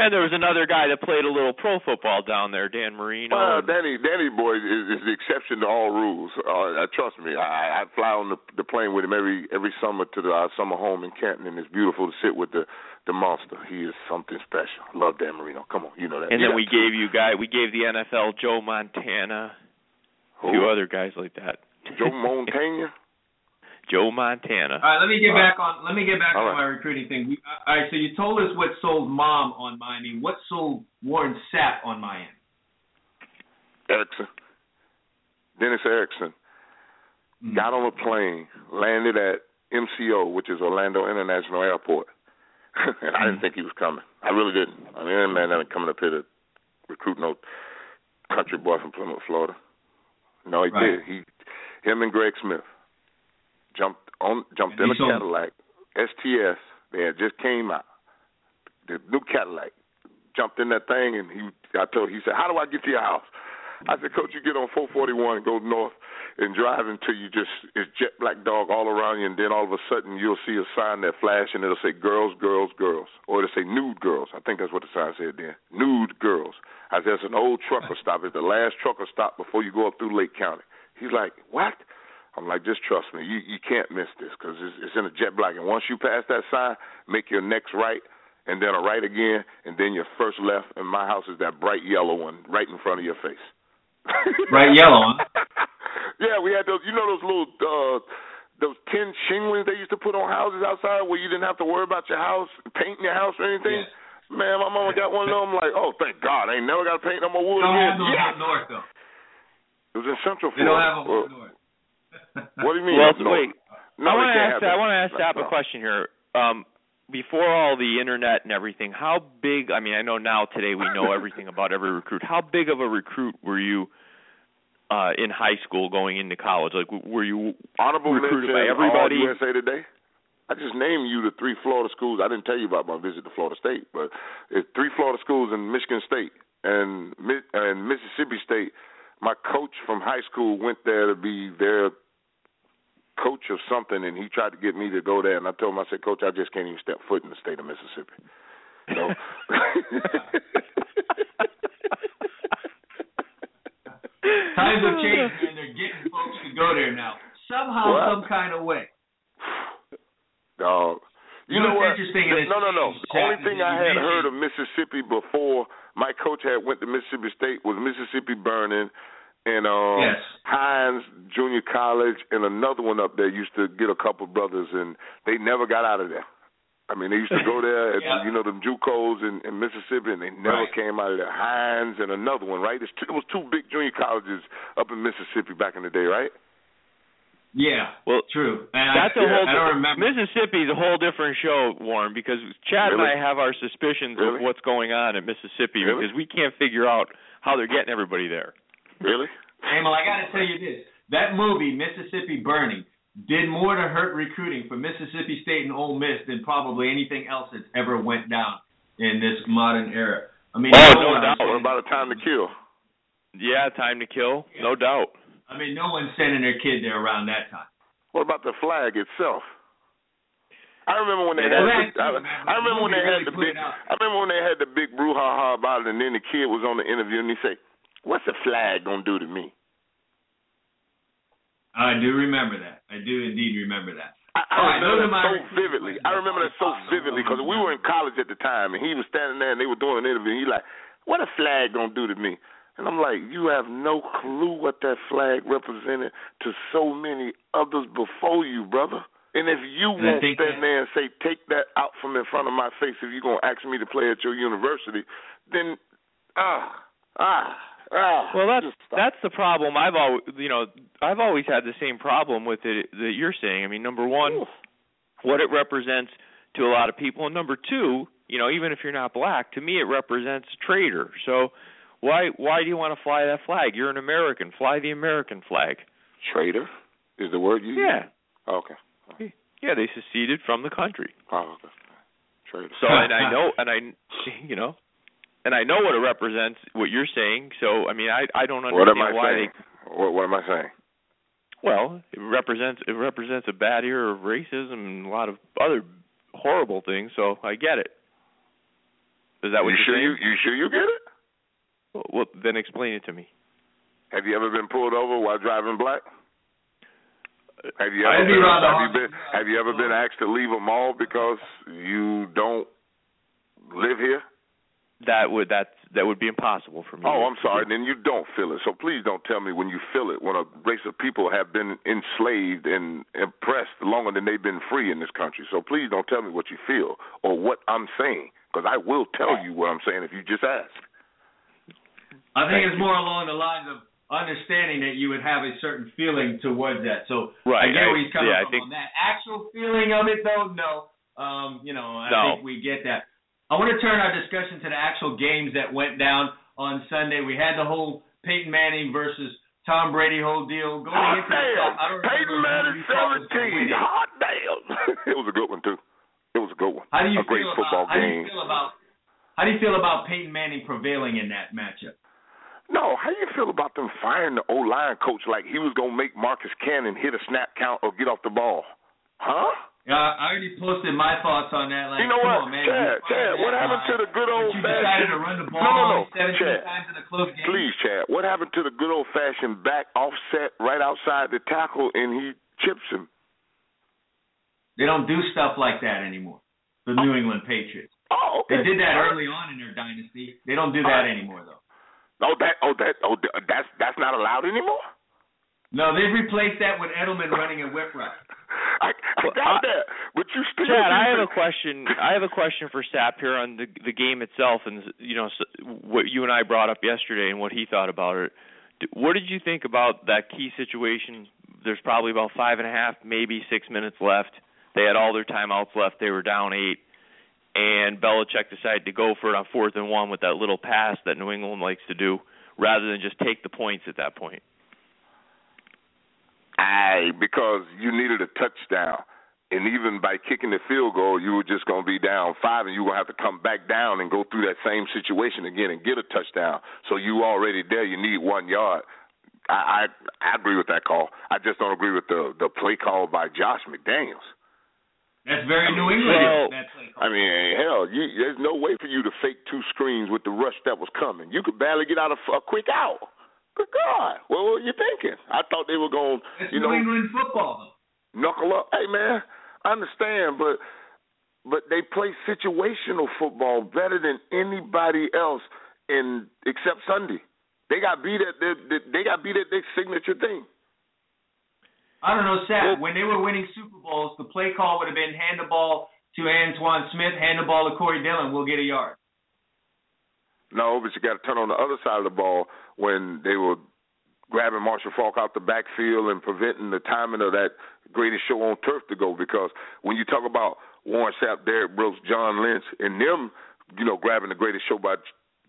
And there was another guy that played a little pro football down there, Dan Marino. Well, Danny, Danny boy is, is the exception to all rules. Uh, trust me, I, I fly on the, the plane with him every every summer to the, our summer home in Canton, and it's beautiful to sit with the. The monster, he is something special. Love Dan Marino. Come on, you know that. And then we gave you guy, we gave the N F L Joe Montana, a few other guys like that. Joe Montana. Joe Montana. All right, let me get back on. Let me get back to my recruiting thing. All right, so you told us what sold Mom on Miami. What sold Warren Sapp on Miami? Erickson. Dennis Erickson mm-hmm. got on a plane, landed at M C O, which is Orlando International Airport. And I didn't think he was coming. I really didn't. I mean, man, I ain't coming up here to recruit no country boy from Plymouth, Florida. No, he right. did. He, him and Greg Smith jumped on, jumped and in a sold. Cadillac. S T S, they had just came out. The new Cadillac jumped in that thing, and he, I told, he said, "How do I get to your house?" I said, "Coach, you get on four forty-one and go north and drive until you just, it's jet black dog all around you, and then all of a sudden you'll see a sign that flash, and it'll say girls, girls, girls, or it'll say nude girls." I think that's what the sign said then, nude girls. I said, "It's an old trucker stop. It's the last trucker stop before you go up through Lake County." He's like, "What?" I'm like, "Just trust me. You you can't miss this because it's, it's in a jet black, and once you pass that sign, make your next right, and then a right again, and then your first left, and my house is that bright yellow one right in front of your face." Bright yellow, huh? Yeah, we had those, you know, those little, uh, those tin shinglings they used to put on houses outside where you didn't have to worry about your house, painting your house or anything? Yes. Man, my mama got one of them, like, oh, thank God, I ain't never got to paint no more wood. They don't have those up north, though. It was in Central Florida. They don't have them up north. What do you mean? Well, wait, no, I want to ask, I want to ask Sapp a question here. Um, before all the internet and everything, how big, I mean, I know now today we know everything about every recruit. How big of a recruit were you uh, in high school going into college? Like, were you honorable recruited by everybody? All U S A Today? I just named you the three Florida schools. I didn't tell you about my visit to Florida State, but it's three Florida schools in Michigan State and, and Mississippi State. My coach from high school went there to be their coach of something, and he tried to get me to go there, and I told him, I said, "Coach, I just can't even step foot in the state of Mississippi." So, times have changed, and they're getting folks to go there now. Somehow, well, some kind of way. Dog. You, you know, know what's interesting is no, no, no. The only thing I had mentioned. heard of Mississippi before my coach had went to Mississippi State was Mississippi Burning, and um, yes. Hines Junior College, and another one up there used to get a couple brothers, and they never got out of there. I mean, they used to go there, at, yeah. you know, the JUCOs in, in Mississippi, and they never right. came out of there. Hines and another one, right? It's two, it was two big junior colleges up in Mississippi back in the day, right? Yeah, well, true. And that's I, a whole. I don't remember. Mississippi is a whole different show, Warren, because Chad really? and I have our suspicions really? of what's going on in Mississippi really? because we can't figure out how they're getting everybody there. Really? Emil, I got to tell you this: that movie, Mississippi Burning, did more to hurt recruiting for Mississippi State and Ole Miss than probably anything else that's ever went down in this modern era. I mean, oh, no, no doubt. What about a time to kill? Yeah, time to kill, yeah. no doubt. I mean, no one's sending their kid there around that time. What about the flag itself? I remember when they yeah, had. The, I, I remember when they really had the big. I remember when they had the big brouhaha about it, and then the kid was on the interview, and he said, "What's the flag gonna do to me?" I do remember that. I do indeed remember that. I, I right, remember that so my... vividly. I remember that so vividly because we were in college at the time, and he was standing there, and they were doing an interview. And he like, "What a flag gonna do to me?" And I'm like, you have no clue what that flag represented to so many others before you, brother. And if you won't stand there and say, take that out from in front of my face if you're going to ask me to play at your university, then, ah, ah, ah. Well, that's that's the problem. I've always, you know, I've always had the same problem with it that you're saying. I mean, number one, Ooh. what it represents to a lot of people. And number two, you know, even if you're not black, to me it represents a traitor. So, Why Why do you want to fly that flag? You're an American. Fly the American flag. Traitor is the word you yeah. use? Yeah. Oh, okay. Yeah, they seceded from the country. Oh, okay. Traitor. So, and I know, and I, you know, and I know what it represents, what you're saying. So, I mean, I, I don't understand what am I why saying? they. What, what am I saying? Well, it represents it represents a bad era of racism and a lot of other horrible things. So I get it. Is that what you you're sure saying? You, you sure you get it? Well, then explain it to me. Have you ever been pulled over while driving black? Have you ever, been, have you been, have you ever been asked to leave a mall because you don't live here? That would that that would be impossible for me. Oh, I'm sorry. Then you don't feel it. So please don't tell me when you feel it, when a race of people have been enslaved and oppressed longer than they've been free in this country. So please don't tell me what you feel or what I'm saying, because I will tell you what I'm saying if you just ask. I think Thank it's you. more along the lines of understanding that you would have a certain feeling towards that. So right. I get where he's coming yeah, from on that. Actual feeling of it, though, no. Um, you know, I no. think we get that. I want to turn our discussion to the actual games that went down on Sunday. We had the whole Peyton Manning versus Tom Brady whole deal. Going Hot into damn. I don't Peyton Manning seventeen. Hot damn. It was a good one, too. It was a good one. How do you a great football about, game. How do you feel about, how do you feel about Peyton Manning prevailing in that matchup? No, how do you feel about them firing the O-line coach like he was going to make Marcus Cannon hit a snap count or get off the ball? Huh? Yeah, I already posted my thoughts on that. Like, you know what, on, man, Chad, Chad, what happened line. to the good old-fashioned... You decided to run the ball no, no, no. seventeen Chad, times in a close game? Please, Chad, what happened to the good old-fashioned back offset right outside the tackle and he chips him? They don't do stuff like that anymore, the New England Patriots. Oh, okay. They did that early on in their dynasty. They don't do that anymore, though. Oh, that, oh, that, oh, that's that's not allowed anymore? No, they've replaced that with Edelman running a whip route. I, I well, got I, that, but you still. Chad, I have a question. I have a question for Sapp here on the the game itself, and you know what you and I brought up yesterday, and what he thought about it. What did you think about that key situation? There's probably about five and a half, maybe six minutes left. They had all their timeouts left. They were down eight. And Belichick decided to go for it on fourth and one with that little pass that New England likes to do rather than just take the points at that point. Aye, because you needed a touchdown. And even by kicking the field goal, you were just going to be down five and you were going to have to come back down and go through that same situation again and get a touchdown. So you already there. You need one yard. I, I, I agree with that call. I just don't agree with the, the play call by Josh McDaniels. That's very I mean, New England. Hell, That's like, I mean, hell, you, there's no way for you to fake two screens with the rush that was coming. You could barely get out of a quick out. Good God. What were you thinking? I thought they were going to, you New know. New England football. Knuckle up. Hey, man, I understand, but but they play situational football better than anybody else, in except Sunday. They got beat at their, they got beat at their signature thing. I don't know, Seth. When they were winning Super Bowls, the play call would have been hand the ball to Antoine Smith, hand the ball to Corey Dillon, we'll get a yard. No, but you got to turn on the other side of the ball when they were grabbing Marshall Faulk out the backfield and preventing the timing of that greatest show on turf to go, because when you talk about Warren Sapp, Derek Brooks, John Lynch, and them, you know, grabbing the greatest show by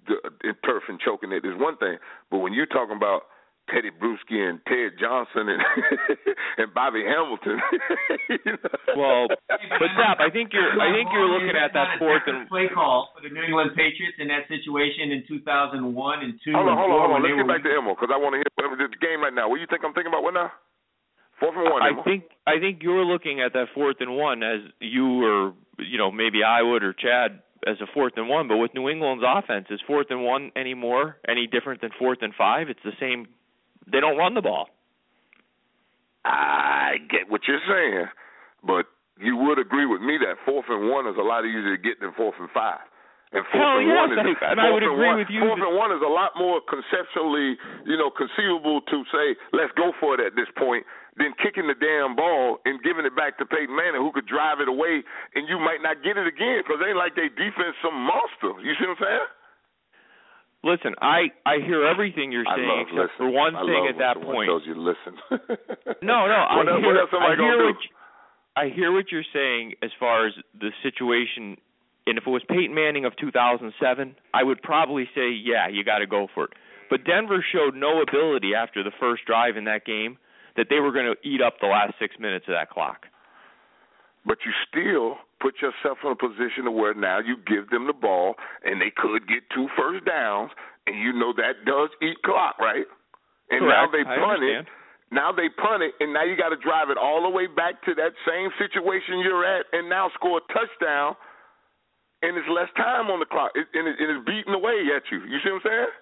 the, in turf and choking it is one thing. But when you're talking about Teddy Bruschi and Ted Johnson and and Bobby Hamilton. You know? Well, but Sapp, I think you're I think you're looking at that fourth and play call for the New England Patriots in that situation in two thousand one and two. Hold on, hold on, hold on. Let's get back to Emil, because I want to hear this game right now. What do you think I'm thinking about? What now? Fourth and one. I Emil. think I think you're looking at that fourth and one as you or you know maybe I would or Chad as a fourth and one. But with New England's offense, is fourth and one anymore any different than fourth and five? It's the same. They don't run the ball. I get what you're saying, but you would agree with me that fourth and one is a lot easier to get than fourth and five. And fourth Hell and yes, one is and I would agree one, with you. Fourth and one is a lot more conceptually, you know, conceivable to say, let's go for it at this point, than kicking the damn ball and giving it back to Peyton Manning, who could drive it away, and you might not get it again because they ain't like their defense some monster. You see what I'm saying? Listen, I, I hear everything you're saying love, except listen. for one I thing at that point. Tells you listen. no, no, I, what else, hear, what else am I, I, hear what you, I hear what you're saying as far as the situation, and if it was Peyton Manning of two thousand seven, I would probably say, yeah, you got to go for it. But Denver showed no ability after the first drive in that game that they were going to eat up the last six minutes of that clock. But you still put yourself in a position to where now you give them the ball and they could get two first downs, and you know that does eat clock, right? And Correct. now they punt it. Now they punt it, and now you got to drive it all the way back to that same situation you're at and now score a touchdown, and it's less time on the clock. It, and, it, and it's beating away at you. You see what I'm saying?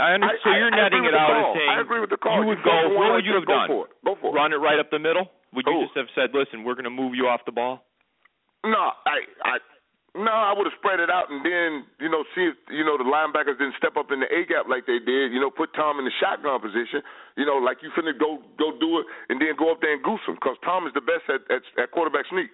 Yeah, I understand. So I, you're I, netting I it out and saying I agree with the call. You would you go, go. What would you have go done? For it. Go for it. Run it right up the middle? Would cool. you just have said, listen, we're going to move you off the ball? No, I, I, no, I would have spread it out and then, you know, see if, you know, the linebackers didn't step up in the A-gap like they did, you know, put Tom in the shotgun position, you know, like you finna go go do it and then go up there and goose him, because Tom is the best at, at, at quarterback sneak.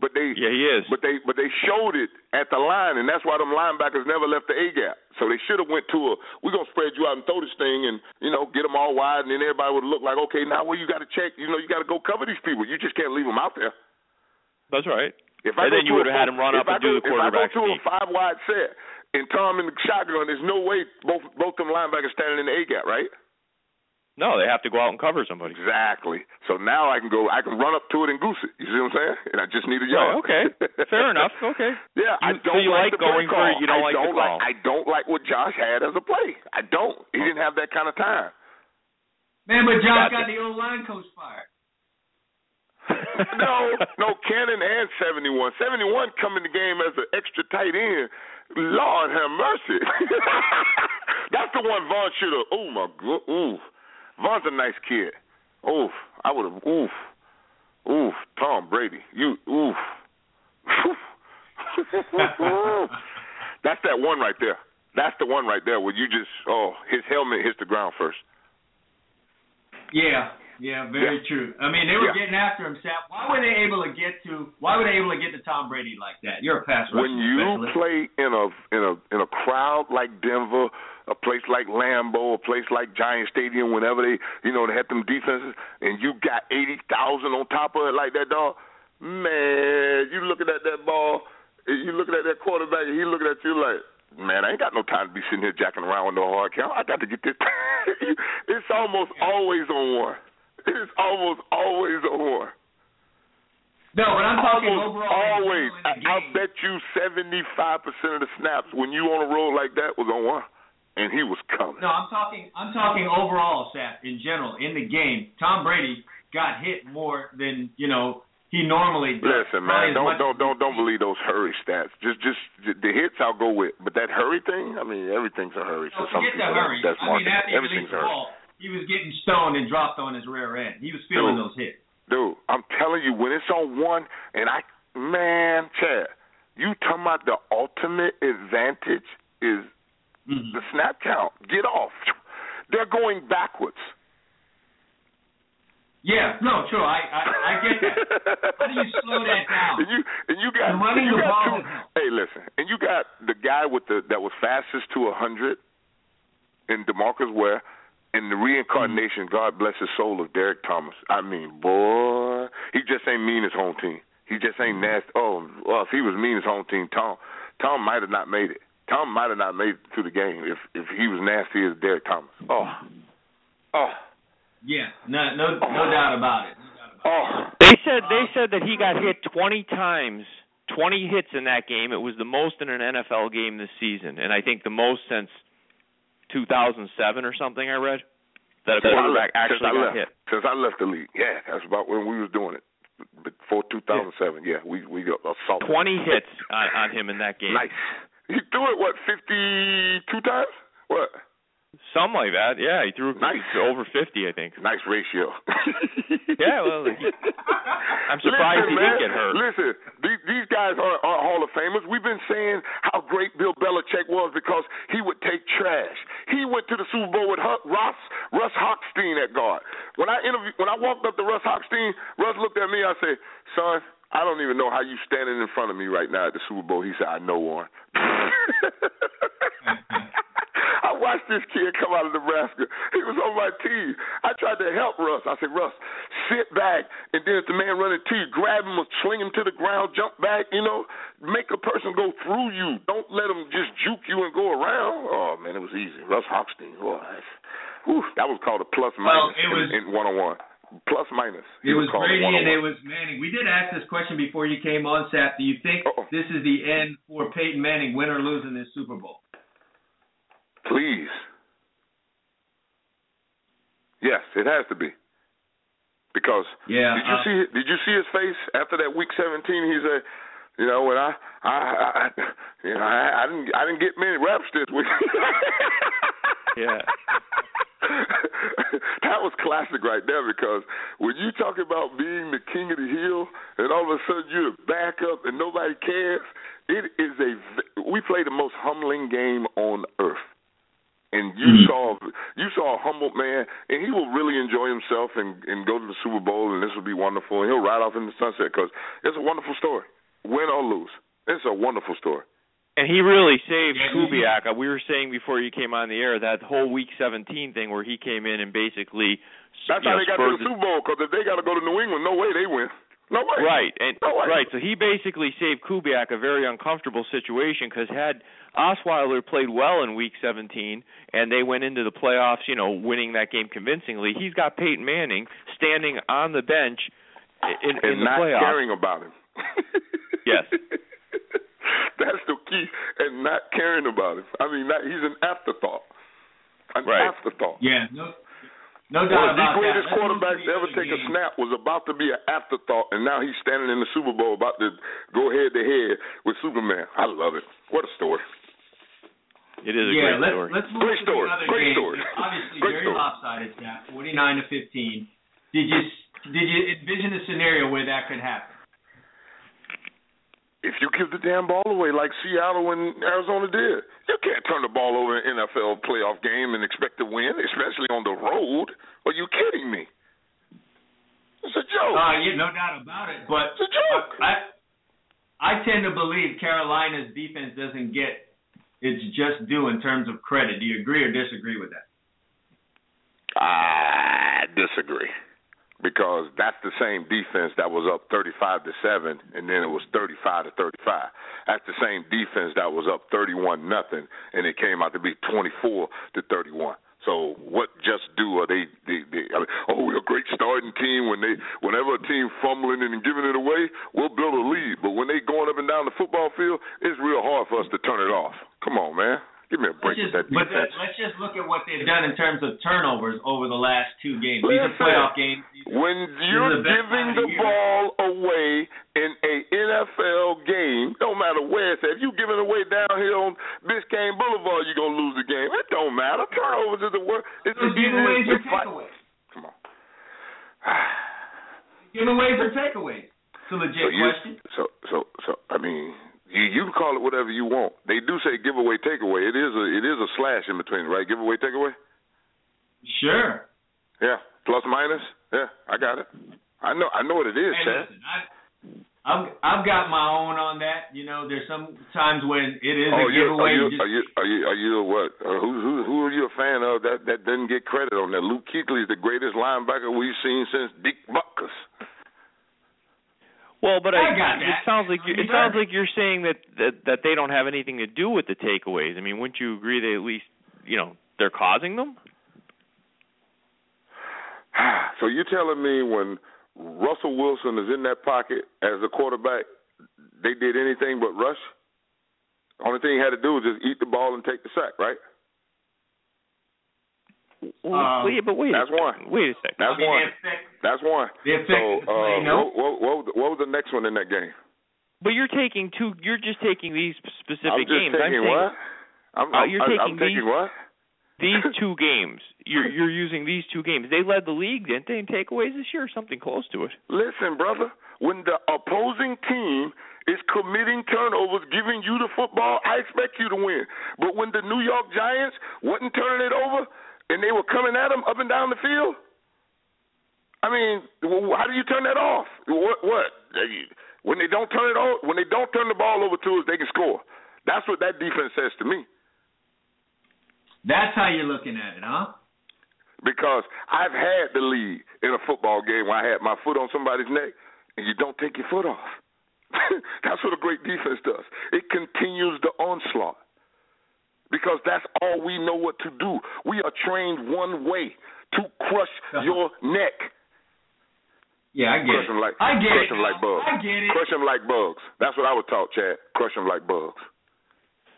But they, yeah, he is. But they, but they showed it at the line, and that's why them linebackers never left the A-gap. So they should have went to a, we're going to spread you out and throw this thing and, you know, get them all wide, and then everybody would look like, okay, now well, you got to check. You know, you got to go cover these people. You just can't leave them out there. That's right. If I and then you would have had him run up and do the quarterback. If I go to a five-wide set and Tom in the shotgun, there's no way both both them linebackers standing in the A-gap, right? No, they have to go out and cover somebody. Exactly. So now I can go, I can run up to it and goose it. You see what I'm saying? And I just need a yard. Right, okay. Fair enough. Okay. Yeah, you, I don't so you like, like the going for it. You don't I like don't the call. Like, I don't like what Josh had as a play. I don't. He didn't have that kind of time. Man, but Josh got, got the old line coach fired. no, no, Cannon and seventy-one. seventy-one come in the game as an extra tight end. Lord have mercy. That's the one Vaughn should have. Oh, my God. Ooh. Vaughn's a nice kid. Oof. I would have, oof. Oof. Tom Brady. You, oof. That's that one right there. That's the one right there where you just, oh, his helmet hits the ground first. Yeah. Yeah, very yeah. true. I mean, they were yeah. getting after him, Sapp. Why were they able to get to why were they able to get to Tom Brady like that? You're a pass rusher. When you specialist. play in a in a in a crowd like Denver, a place like Lambeau, a place like Giant Stadium, whenever they you know, they had them defenses and you got eighty thousand on top of it like that, dog, man, you looking at that ball, you looking at that quarterback and he looking at you like, man, I ain't got no time to be sitting here jacking around with no hard count. I got to get this. It's almost always on one. It is almost always a war. No, but I'm talking almost overall. Always. I, I bet you seventy-five percent of the snaps when you on a roll like that was on one, and he was coming. No, I'm talking I'm talking overall, Sapp, in general, in the game. Tom Brady got hit more than, you know, he normally does. Listen, man, don't don't don't don't believe those hurry stats. Just just the hits I'll go with, but that hurry thing, I mean, everything's a hurry for so some people. Hurry. That's I mean, that everything's a hurry. He was getting stoned and dropped on his rear end. He was feeling dude, those hits. Dude, I'm telling you, when it's on one and I Man, Chad, you talking about the ultimate advantage is mm-hmm. the snap count. Get off. They're going backwards. Yeah, no, sure, I, I I get that. How do you slow that down? And you and you got, and running and you the got ball. Two, hey, listen, and you got the guy with the that was fastest to a hundred in DeMarcus Ware, and the reincarnation, mm-hmm. God bless his soul, of Derek Thomas. I mean, boy, he just ain't mean his home team. He just ain't nasty. Oh, well, if he was mean his home team, Tom Tom might have not made it. Tom might have not made it to the game if if he was nasty as Derek Thomas. Oh, oh. Yeah, no, no, no doubt about it. No doubt about it. Oh. They said they said that he got hit twenty times, twenty hits in that game. It was the most in an N F L game this season, and I think the most since two thousand seven or something. I read that a quarterback actually got hit since I left the league. Yeah, that's about when we was doing it before two thousand seven. Yeah, yeah we we assaulted twenty hits on, on him in that game. Nice. He threw it what fifty-two times? What? Something like that, yeah. He threw nice. over fifty, I think. Nice ratio. Yeah, well, he, I'm surprised Listen, he man, didn't get hurt. Listen, these, these guys are, are Hall of Famers. We've been saying how great Bill Belichick was because he would take trash. He went to the Super Bowl with Huck, Russ, Russ Hochstein at guard. When I interviewed, when I walked up to Russ Hochstein, Russ looked at me. I said, "Son, I don't even know how you standing in front of me right now at the Super Bowl." He said, "I know, Warren." I watched this kid come out of Nebraska. He was on my team. I tried to help Russ. I said, "Russ, sit back." And then if the man running to you, grab him or swing him to the ground, jump back, you know, make a person go through you. Don't let him just juke you and go around. Oh, man, it was easy. Russ Hochstein. Oh, whew, that was called a plus-minus well, in one-on-one. Plus-minus. It was, was Brady and it was Manning. We did ask this question before you came on, Sapp. Do you think Uh-oh. this is the end for Peyton Manning, win or lose in this Super Bowl? Please. Yes, it has to be. Because yeah, did you uh, see did you see his face after that week seventeen? He said, "You know, when I I, I you know I, I didn't I didn't get many reps this week." Yeah. That was classic right there, because when you talk about being the king of the hill and all of a sudden you're the backup and nobody cares, it is a we play the most humbling game on earth. And you mm-hmm. saw you saw a humble man, and he will really enjoy himself and, and go to the Super Bowl, and this will be wonderful. And he'll ride off in the sunset because it's a wonderful story, win or lose. It's a wonderful story. And he really saved Kubiak. We were saying before you came on the air that whole Week seventeen thing where he came in and basically that's how know, they got to the Super Bowl, because if they got to go to New England, no way they win. No way. Right, and, no way. Right. So he basically saved Kubiak a very uncomfortable situation, because had Osweiler played well in Week seventeen and they went into the playoffs, you know, winning that game convincingly, he's got Peyton Manning standing on the bench in, in and the not playoffs. Caring about him. Yes. That's the key, and not caring about him. I mean, not, he's an afterthought. An right. afterthought. Yeah, no, no doubt well, about that. The greatest quarterback to ever take game. a snap was about to be an afterthought, and now he's standing in the Super Bowl about to go head-to-head with Superman. I love it. What a story. It is a yeah, great, let's, story. Let's move great to story. Another great game. story. Obviously, great very story. lopsided, Sapp, forty-nine to fifteen. Did you did you envision a scenario where that could happen? If you give the damn ball away like Seattle and Arizona did, you can't turn the ball over in an N F L playoff game and expect to win, especially on the road. Are you kidding me? It's a joke. Uh, yeah, no doubt about it. But it's a joke. I, I, I tend to believe Carolina's defense doesn't get its just due in terms of credit. Do you agree or disagree with that? I disagree. Because that's the same defense that was up thirty-five to seven, and then it was thirty-five to thirty-five. That's the same defense that was up thirty-one nothing, and it came out to be twenty-four to thirty-one. So what just do are they? they, they I mean, oh, we're a great starting team. When they, whenever a team fumbling and giving it away, we'll build a lead. But when they going up and down the football field, it's real hard for us to turn it off. Come on, man. Give me a break with that defense. But let's just look at what they've done in terms of turnovers over the last two games. These are playoff games. When you're giving the ball away in a N F L game, no matter where it's at, if you're giving it away down here on Biscayne Boulevard, you're going to lose the game. It don't matter. Turnovers is the worst. It's the giveaways or takeaways. Come on. Giveaways or takeaways. It's a legit so you, question. So, so, so I mean, you you can call it whatever you want. They do say giveaway, takeaway. It is a it is a slash in between, right? Giveaway, takeaway. Sure. Yeah, plus minus. Yeah, I got it. I know I know what it is, hey, Chad. Listen, I, I've I've got my own on that. You know, there's some times when it is oh, a giveaway. Are you, just... are you are you are you a what? Uh, who who who are you a fan of that, that doesn't get credit on that? Luke Kuechly is the greatest linebacker we've seen since Dick Butkus. Well, but I, I got it, that. sounds like you, it sounds like you're saying that, that that they don't have anything to do with the takeaways. I mean, wouldn't you agree they at least you know they're causing them? So you're telling me when Russell Wilson is in that pocket as a quarterback, they did anything but rush? Only thing he had to do was just eat the ball and take the sack, right? Well, um, wait, but wait. That's one. Wait a second. That's I mean, one. That's one. So, uh, no? what, what, what was the next one in that game? But you're taking two. You're just taking these specific I'm just games. Taking I'm what? Saying, I'm, I'm, uh, you're I'm, taking, I'm these, taking what? These two games. You're, you're using these two games. They led the league, didn't they, in takeaways this year or something close to it? Listen, brother, when the opposing team is committing turnovers, giving you the football, I expect you to win. But when the New York Giants wasn't turning it over and they were coming at them up and down the field, I mean, how do you turn that off? What? what? When they don't turn it over, when they don't turn the ball over to us, they can score. That's what that defense says to me. That's how you're looking at it, huh? Because I've had the lead in a football game where I had my foot on somebody's neck, and you don't take your foot off. That's what a great defense does. It continues the onslaught because that's all we know what to do. We are trained one way, to crush your neck. Yeah, I get crush it. Them like, I get crush it. Them like bugs. I get it. Crush them like bugs. That's what I was taught, Chad. Crush them like bugs.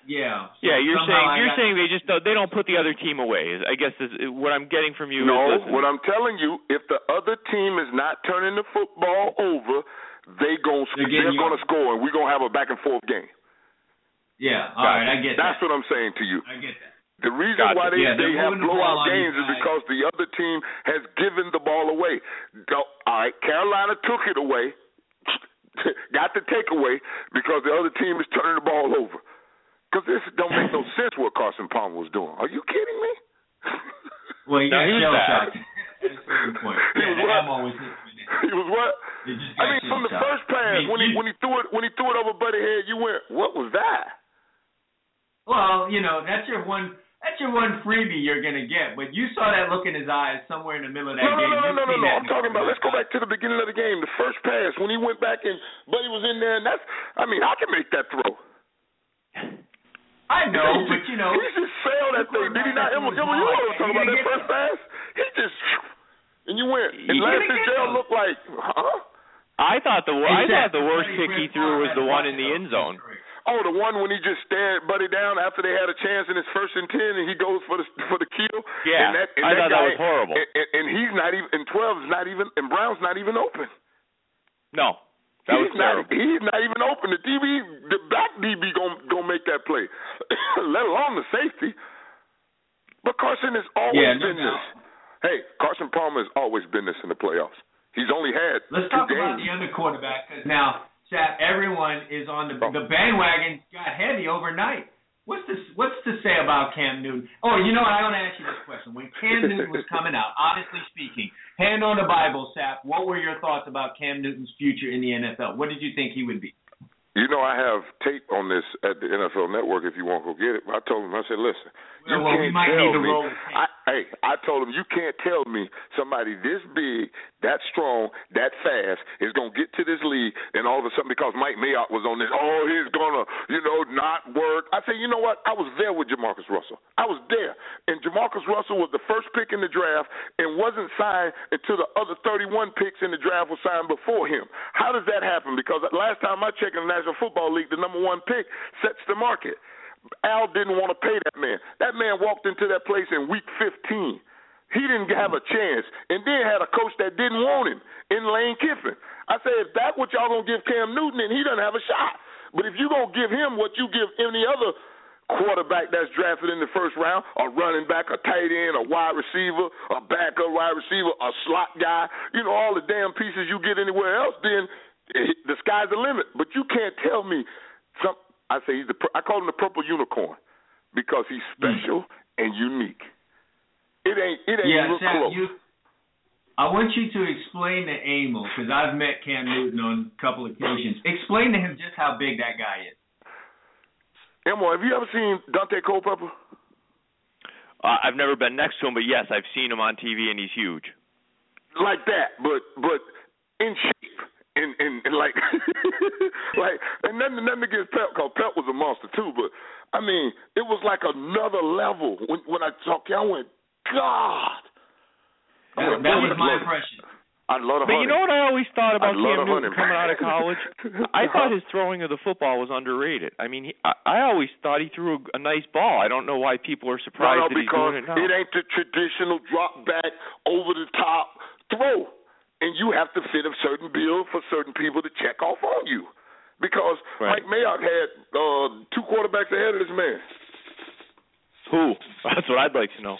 Yeah. So yeah, you're saying I you're saying they just don't, they don't put the other team away. I guess is what I'm getting from you. No, is what I'm telling you, if the other team is not turning the football over, they gonna they're, they're gonna you. score, and we're gonna have a back and forth game. Yeah. All right, I get that's that. That's what I'm saying to you. I get that. The reason gotcha. why they, yeah, they have blowout games is because the other team has given the ball away. All right, Carolina took it away, got the takeaway because the other team is turning the ball over. Because this don't make no sense what Carson Palmer was doing. Are you kidding me? Well, he got shell-shocked. That's a good point. He yeah, was what? He was what? I mean, from the first pass, I mean, when he you, when he threw it when he threw it over Buddy Head, you went, what was that? Well, you know, that's your one. That's your one freebie you're going to get. But you saw that look in his eyes somewhere in the middle of that no, game. No, no, no, no, no, no. I'm talking about, let's go back to the beginning of the game. The first pass, when he went back and Buddy was in there, and that's, I mean, I can make that throw. I know, but, you know. He just failed that thing. Did he not? You were talking about that first pass? He just, and you went. And Lance Fitzgerald looked like, huh? I thought the I thought the worst kick he threw was the one in the end zone. Oh, the one when he just stared Buddy down after they had a chance in his first and ten, and he goes for the for the kill. Yeah, and that, and I that thought guy, that was horrible. And, and, and he's not even, and twelve's not even, and Brown's not even open. No, that he's was terrible. Not, he's not even open. The D B, the back D B gonna, gonna make that play, let alone the safety. But Carson has always yeah, been no, this. No. Hey, Carson Palmer has always been this in the playoffs. He's only had Let's two talk games. About the other quarterback, 'cause now – Chad, everyone is on the the bandwagon got heavy overnight. What's this? What's to say about Cam Newton? Oh, you know what? I want to ask you this question. When Cam Newton was coming out, honestly speaking, hand on the Bible, Sapp, what were your thoughts about Cam Newton's future in the N F L? What did you think he would be? You know, I have tape on this at the N F L Network if you want to go get it. I told him, I said, listen, you well, can't well, we tell me. I, hey, I told him, you can't tell me somebody this big, that strong, that fast is going to get to this league, and all of a sudden because Mike Mayock was on this, oh, he's going to, you know, not work. I said, you know what? I was there with Jamarcus Russell. I was there. And Jamarcus Russell was the first pick in the draft and wasn't signed until the other thirty-one picks in the draft were signed before him. How does that happen? Because last time I checked in the Football League, the number one pick sets the market. Al didn't want to pay that man. That man walked into that place in week fifteen. He didn't have a chance, and then had a coach that didn't want him in Lane Kiffin. I said, if that's what y'all going to give Cam Newton, then he doesn't have a shot. But if you're going to give him what you give any other quarterback that's drafted in the first round, a running back, a tight end, a wide receiver, a backup wide receiver, a slot guy, you know, all the damn pieces you get anywhere else, then the sky's the limit. But you can't tell me some. I say he's the. I call him the purple unicorn because he's special mm-hmm. and unique. It ain't. It ain't yeah, real Sam, close. You, I want you to explain to Emil, because I've met Cam Newton on a couple occasions. Explain to him just how big that guy is. Emil, have you ever seen Dante Culpepper? Uh, I've never been next to him, but yes, I've seen him on T V, and he's huge. Like that, but but in shape, and and, and like like and nothing nothing against Pep, because Pep was a monster too. But I mean, it was like another level when when I talked. I went, God. That, that, that was my impression. I love but you know what I always thought about Cam Newton coming out of college? I thought his throwing of the football was underrated. I mean, he, I, I always thought he threw a, a nice ball. I don't know why people are surprised no, no, that he's doing it now. It ain't the traditional drop back, over the top throw. And you have to fit a certain bill for certain people to check off on you. Because right. Mike Mayock had uh, two quarterbacks ahead of this man. Who? That's what I'd like to know.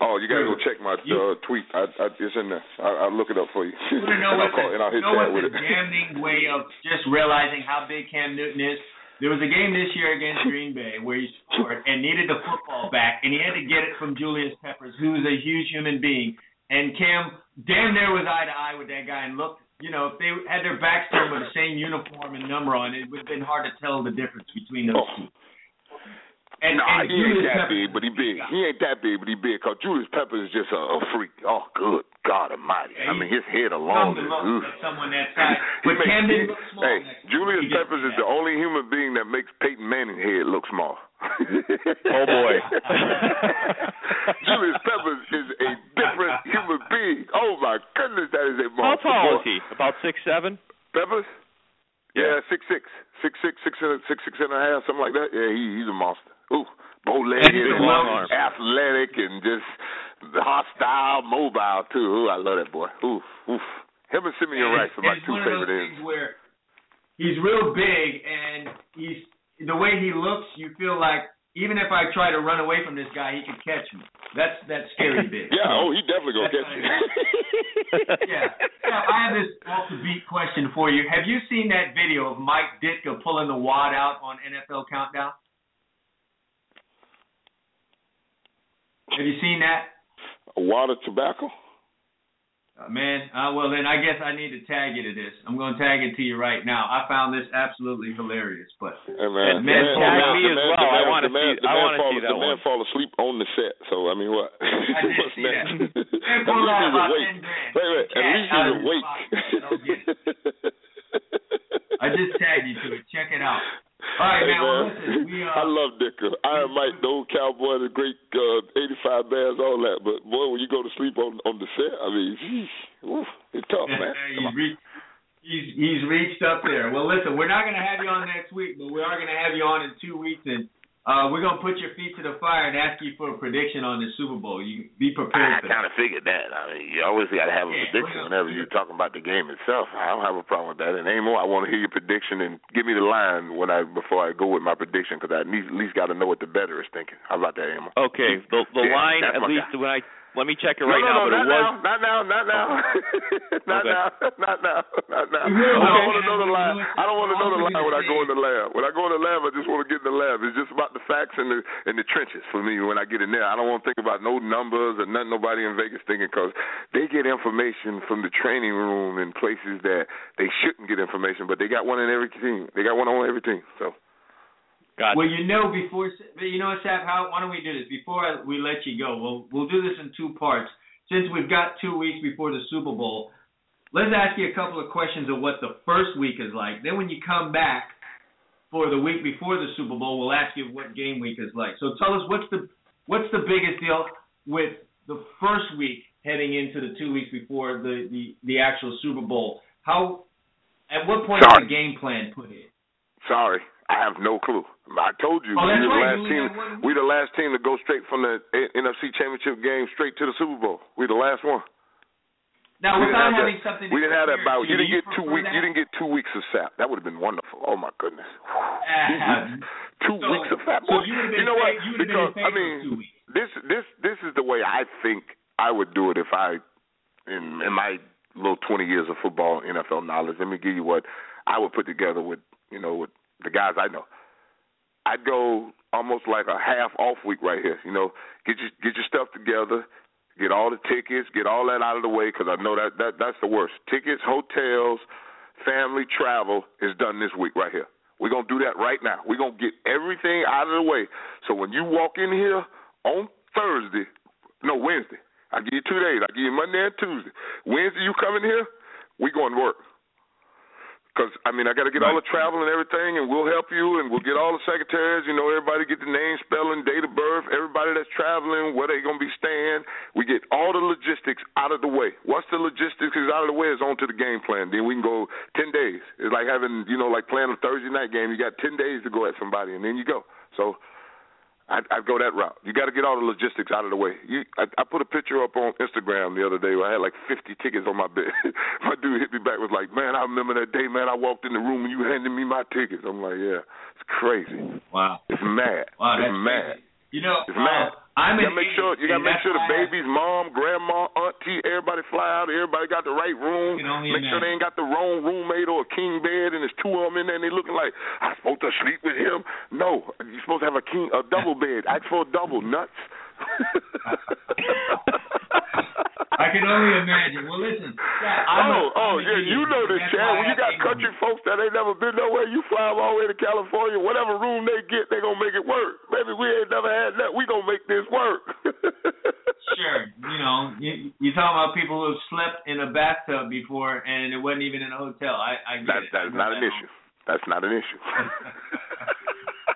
Oh, you gotta go check my uh, tweet. I, I, it's in there. I, I'll look it up for you. You know what's the damning way of just realizing how big Cam Newton is? There was a game this year against Green Bay where he scored and needed the football back, and he had to get it from Julius Peppers, who is a huge human being. And Cam damn near was eye to eye with that guy and looked. You know, if they had their backs to him with the same uniform and number on, it would have been hard to tell the difference between those two. And, nah, and he Julius ain't that Peppers. big, but he big. He ain't that big, but he big, because Julius Peppers is just a, a freak. Oh, good God almighty. Yeah, I mean, his head alone is oof. Someone that size. But makes, Cam didn't look small. Hey, Julius Peppers is the only human being that makes Peyton Manning's head look small. Oh, boy. Julius Peppers is a different human being. Oh, my goodness, that is a monster. How tall is he? About six seven? Peppers? Yeah, six six. six six, six, six, six, six, six and a half, something like that. Yeah, he, he's a monster. Ooh, bow-legged and long, athletic and just hostile, mobile, too. Ooh, I love that boy. Ooh, oof. Him and Simeon Rice are my two favorite ends. It's one of those things where he's real big, and he's the way he looks, you feel like even if I try to run away from this guy, he could catch me. That's that's scary big. Yeah, oh, he definitely going to catch me. Yeah. Now, I have this off-the-beat question for you. Have you seen that video of Mike Ditka pulling the wad out on N F L Countdown? Have you seen that? A wad of tobacco? Uh, man, uh, well, then I guess I need to tag you to this. I'm going to tag it to you right now. I found this absolutely hilarious. But hey, man, man tag me as well. I want to see that one. The man fall asleep on the set, so, I mean, what? I did see that. Man pulled out about ten grand. Wait, wait, at least he's awake. I just tagged you to it. Check it out. All right, hey, man. Well, listen, we, uh, I love Dicker. I might know Cowboy, the great uh, eighty-five Bears, all that. But, boy, when you go to sleep on, on the set, I mean, geez, woof, it's tough, man. he's, reached, he's, he's reached up there. Well, listen, we're not going to have you on next week, but we are going to have you on in two weeks. And uh, we're going to put your feet to the fire and ask you for a prediction on the Super Bowl. You be prepared I, for I kind of figured that. I mean, you always got to have a yeah, prediction whenever you're talking about the game itself. I don't have a problem with that. And anymore, I want to hear your prediction and give me the line when I before I go with my prediction, because I need, at least got to know what the better is thinking. How about that, Emil? Okay, the, the yeah, line, at least guy. when I – let me check it right no, no, now. No, no, not now, not now. Not now, not now, not now. I don't want to know the line. I don't want to know the line when I go in the lab. When I go in the lab, I just want to get in the lab. It's just about the facts and the and the trenches for me when I get in there. I don't want to think about no numbers or nothing nobody in Vegas thinking, because they get information from the training room in places that they shouldn't get information, but they got one in every team. They got one on every team, so. Gotcha. Well, you know, before you know, Sap, how why don't we do this before we let you go? We'll we'll do this in two parts. Since we've got two weeks before the Super Bowl, let's ask you a couple of questions of what the first week is like. Then, when you come back for the week before the Super Bowl, we'll ask you what game week is like. So, tell us what's the what's the biggest deal with the first week heading into the two weeks before the the, the actual Super Bowl? How at what point Sorry. is the game plan put in? Sorry. I have no clue. I told you, oh, we the right. last team. We the last team to go straight from the N F C Championship game straight to the Super Bowl. We the last one. Now, we without having that, something, to we didn't have that. About you, you didn't get two weeks. That? You didn't get two weeks of Sap. That would have been wonderful. Oh my goodness, uh, two so, weeks of Sap. So you, you know what? Paid, you because I mean, this this this is the way I think I would do it if I in, in my little twenty years of football, N F L knowledge. Let me give you what I would put together with, you know, with the guys I know. I'd go almost like a half off week right here. You know, get your get your stuff together, get all the tickets, get all that out of the way, because I know that, that that's the worst. Tickets, hotels, family, travel is done this week right here. We're going to do that right now. We're going to get everything out of the way. So when you walk in here on Thursday, no, Wednesday, I give you two days. I give you Monday and Tuesday. Wednesday, you come in here, we going to work. Because, I mean, I got to get all the travel and everything, and we'll help you, and we'll get all the secretaries, you know, everybody get the name, spelling, date of birth, everybody that's traveling, where they going to be staying. We get all the logistics out of the way. Once the logistics is out of the way, it's on to the game plan. Then we can go ten days. It's like having, you know, like playing a Thursday night game. You got ten days to go at somebody, and then you go. So I'd, I'd go that route. You got to get all the logistics out of the way. You, I, I put a picture up on Instagram the other day where I had like fifty tickets on my bed. My dude hit me back, was like, man, I remember that day, man. I walked in the room and you handed me my tickets. I'm like, yeah, it's crazy. Wow. It's mad. Wow, it's mad. Crazy. You know, it's mad. Uh, I'm you got to make sure, you gotta make sure the baby's mom, grandma, auntie, everybody fly out. Everybody got the right room. Make sure they ain't got the wrong roommate or a king bed and there's two of them in there and they looking like, I'm supposed to sleep with him. No, you're supposed to have a king, a double bed. Ask for a double, nuts. I can only imagine. Well, listen. Chad, oh, a, oh, yeah, you know this, Chad. When you got country folks that ain't never been nowhere, you fly them all the way to California. Whatever room they get, they gonna make it work. Baby, we ain't never had that. We gonna make this work. Sure, you know, you you talking about people who have slept in a bathtub before and it wasn't even in a hotel. I, I get that, it. That's not that an home. issue. That's not an issue.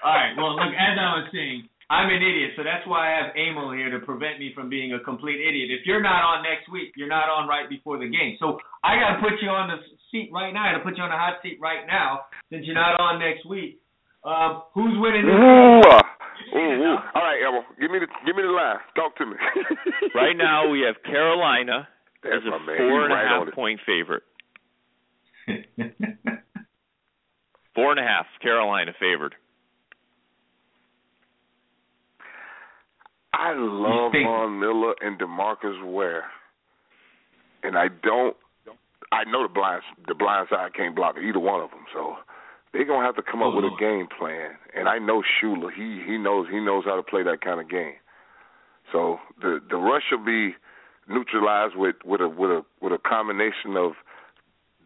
All right. Well, look, as I was saying, I'm an idiot, so that's why I have Emil here to prevent me from being a complete idiot. If you're not on next week, you're not on right before the game. So I got to put you on the seat right now. I got to put you on the hot seat right now since you're not on next week. Uh, who's winning this ooh, game? Ooh, ooh. All right, Emil, give me the give me the line. Talk to me. Right now we have Carolina that's as a four-and-a-half-point right favorite. Four-and-a-half, Carolina favored. I love Von Miller and DeMarcus Ware, and I don't. I know the blind the blind side can't block either one of them, so they're gonna have to come up oh, with Lord. a game plan. And I know Shula; he he knows he knows how to play that kind of game. So the the rush will be neutralized with, with a with a with a combination of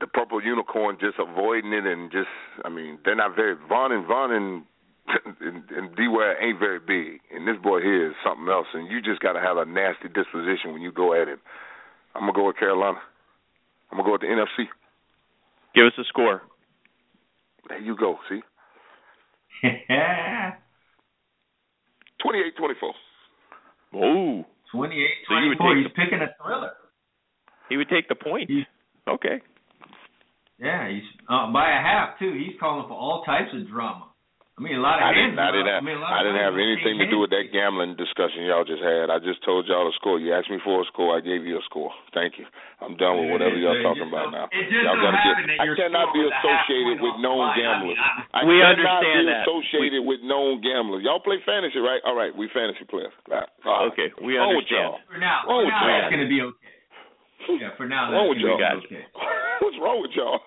the purple unicorn just avoiding it and just I mean they're not very Von and Von and. And, and D-Ware ain't very big, and this boy here is something else, and you just got to have a nasty disposition when you go at him. I'm going to go with Carolina. I'm going to go with the N F C. Give us a score. There you go, see? twenty-eight twenty-four. Oh. twenty-eight twenty-four. So he He's the, picking a thriller. He would take the point. He's, okay. Yeah, he's uh, by a half, too. He's calling for all types of drama. I mean, a lot of I didn't, I didn't have, I mean, I didn't have anything to do with that gambling discussion y'all just had. I just told y'all the score. You asked me for a score. I gave you a score. Thank you. I'm done with whatever y'all talking about now. Y'all gotta get, I cannot be associated with known gamblers. I cannot be associated with known gamblers. Y'all play fantasy, right? All right, we fantasy players. All right. All right. Okay, we understand. For now, for now that's going to be okay. Yeah, for now, that's going to be okay. What's wrong with y'all?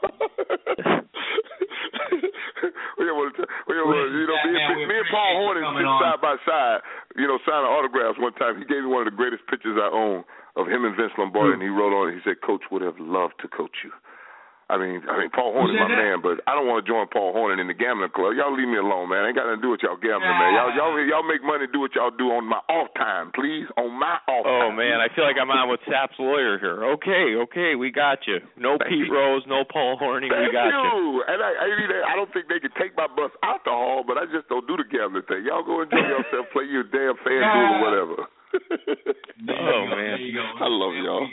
We were, we were, you know, me, man, me and Paul Hornung sit side by side, you know, signing autographs one time. He gave me one of the greatest pictures I own of him and Vince Lombardi, mm-hmm. and he wrote on it, he said, Coach would have loved to coach you. I mean, I mean, Paul Hornung is my that? man, but I don't want to join Paul Hornung in the gambling club. Y'all leave me alone, man. I ain't got nothing to do with y'all gambling, man. Y'all, y'all, y'all make money, do what y'all do on my off time, please. On my off time. Oh, man, I feel like I'm on with Sapp's lawyer here. Okay, okay, we got you. No Thank Pete you. Rose, no Paul Hornung, Thank we got you. you. And I, I, I don't think they can take my bus out the hall, but I just don't do the gambling thing. Y'all go enjoy yourself, play your damn FanDuel yeah. or whatever. Oh, man. I love y'all.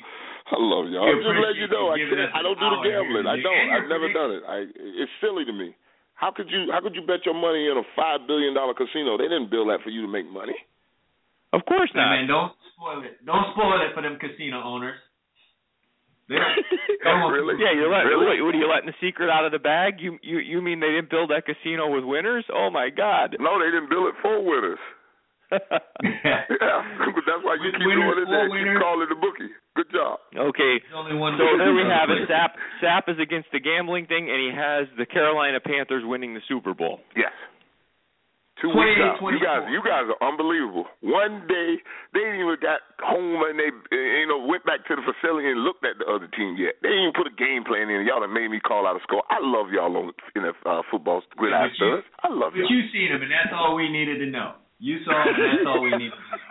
I love y'all. I'm just letting you know I can't, I don't do the gambling. I don't. I've never done it. I, it's silly to me. How could you How could you bet your money in a five billion dollar casino? They didn't build that for you to make money. Of course not. Hey man, don't spoil it. Don't spoil it for them casino owners. Really? Yeah, you're letting. Really? What are you letting the secret out of the bag? You you you mean they didn't build that casino with winners? Oh my God. No, they didn't build it for winners. Yeah, that's why you keep winners, doing it and keep calling the bookie. Good job. Okay, only one so there we have it. Sapp, Sapp is against the gambling thing, and he has the Carolina Panthers winning the Super Bowl. Yes. Two weeks out. You guys, you guys are unbelievable. One day, they didn't even got home and they, you know, went back to the facility and looked at the other team yet. They didn't even put a game plan in. Y'all done made me call out a score. I love y'all on uh, football. Gridiron Studs. I love y'all. But you seen them, and that's all we needed to know. You saw them, and that's all we needed to know.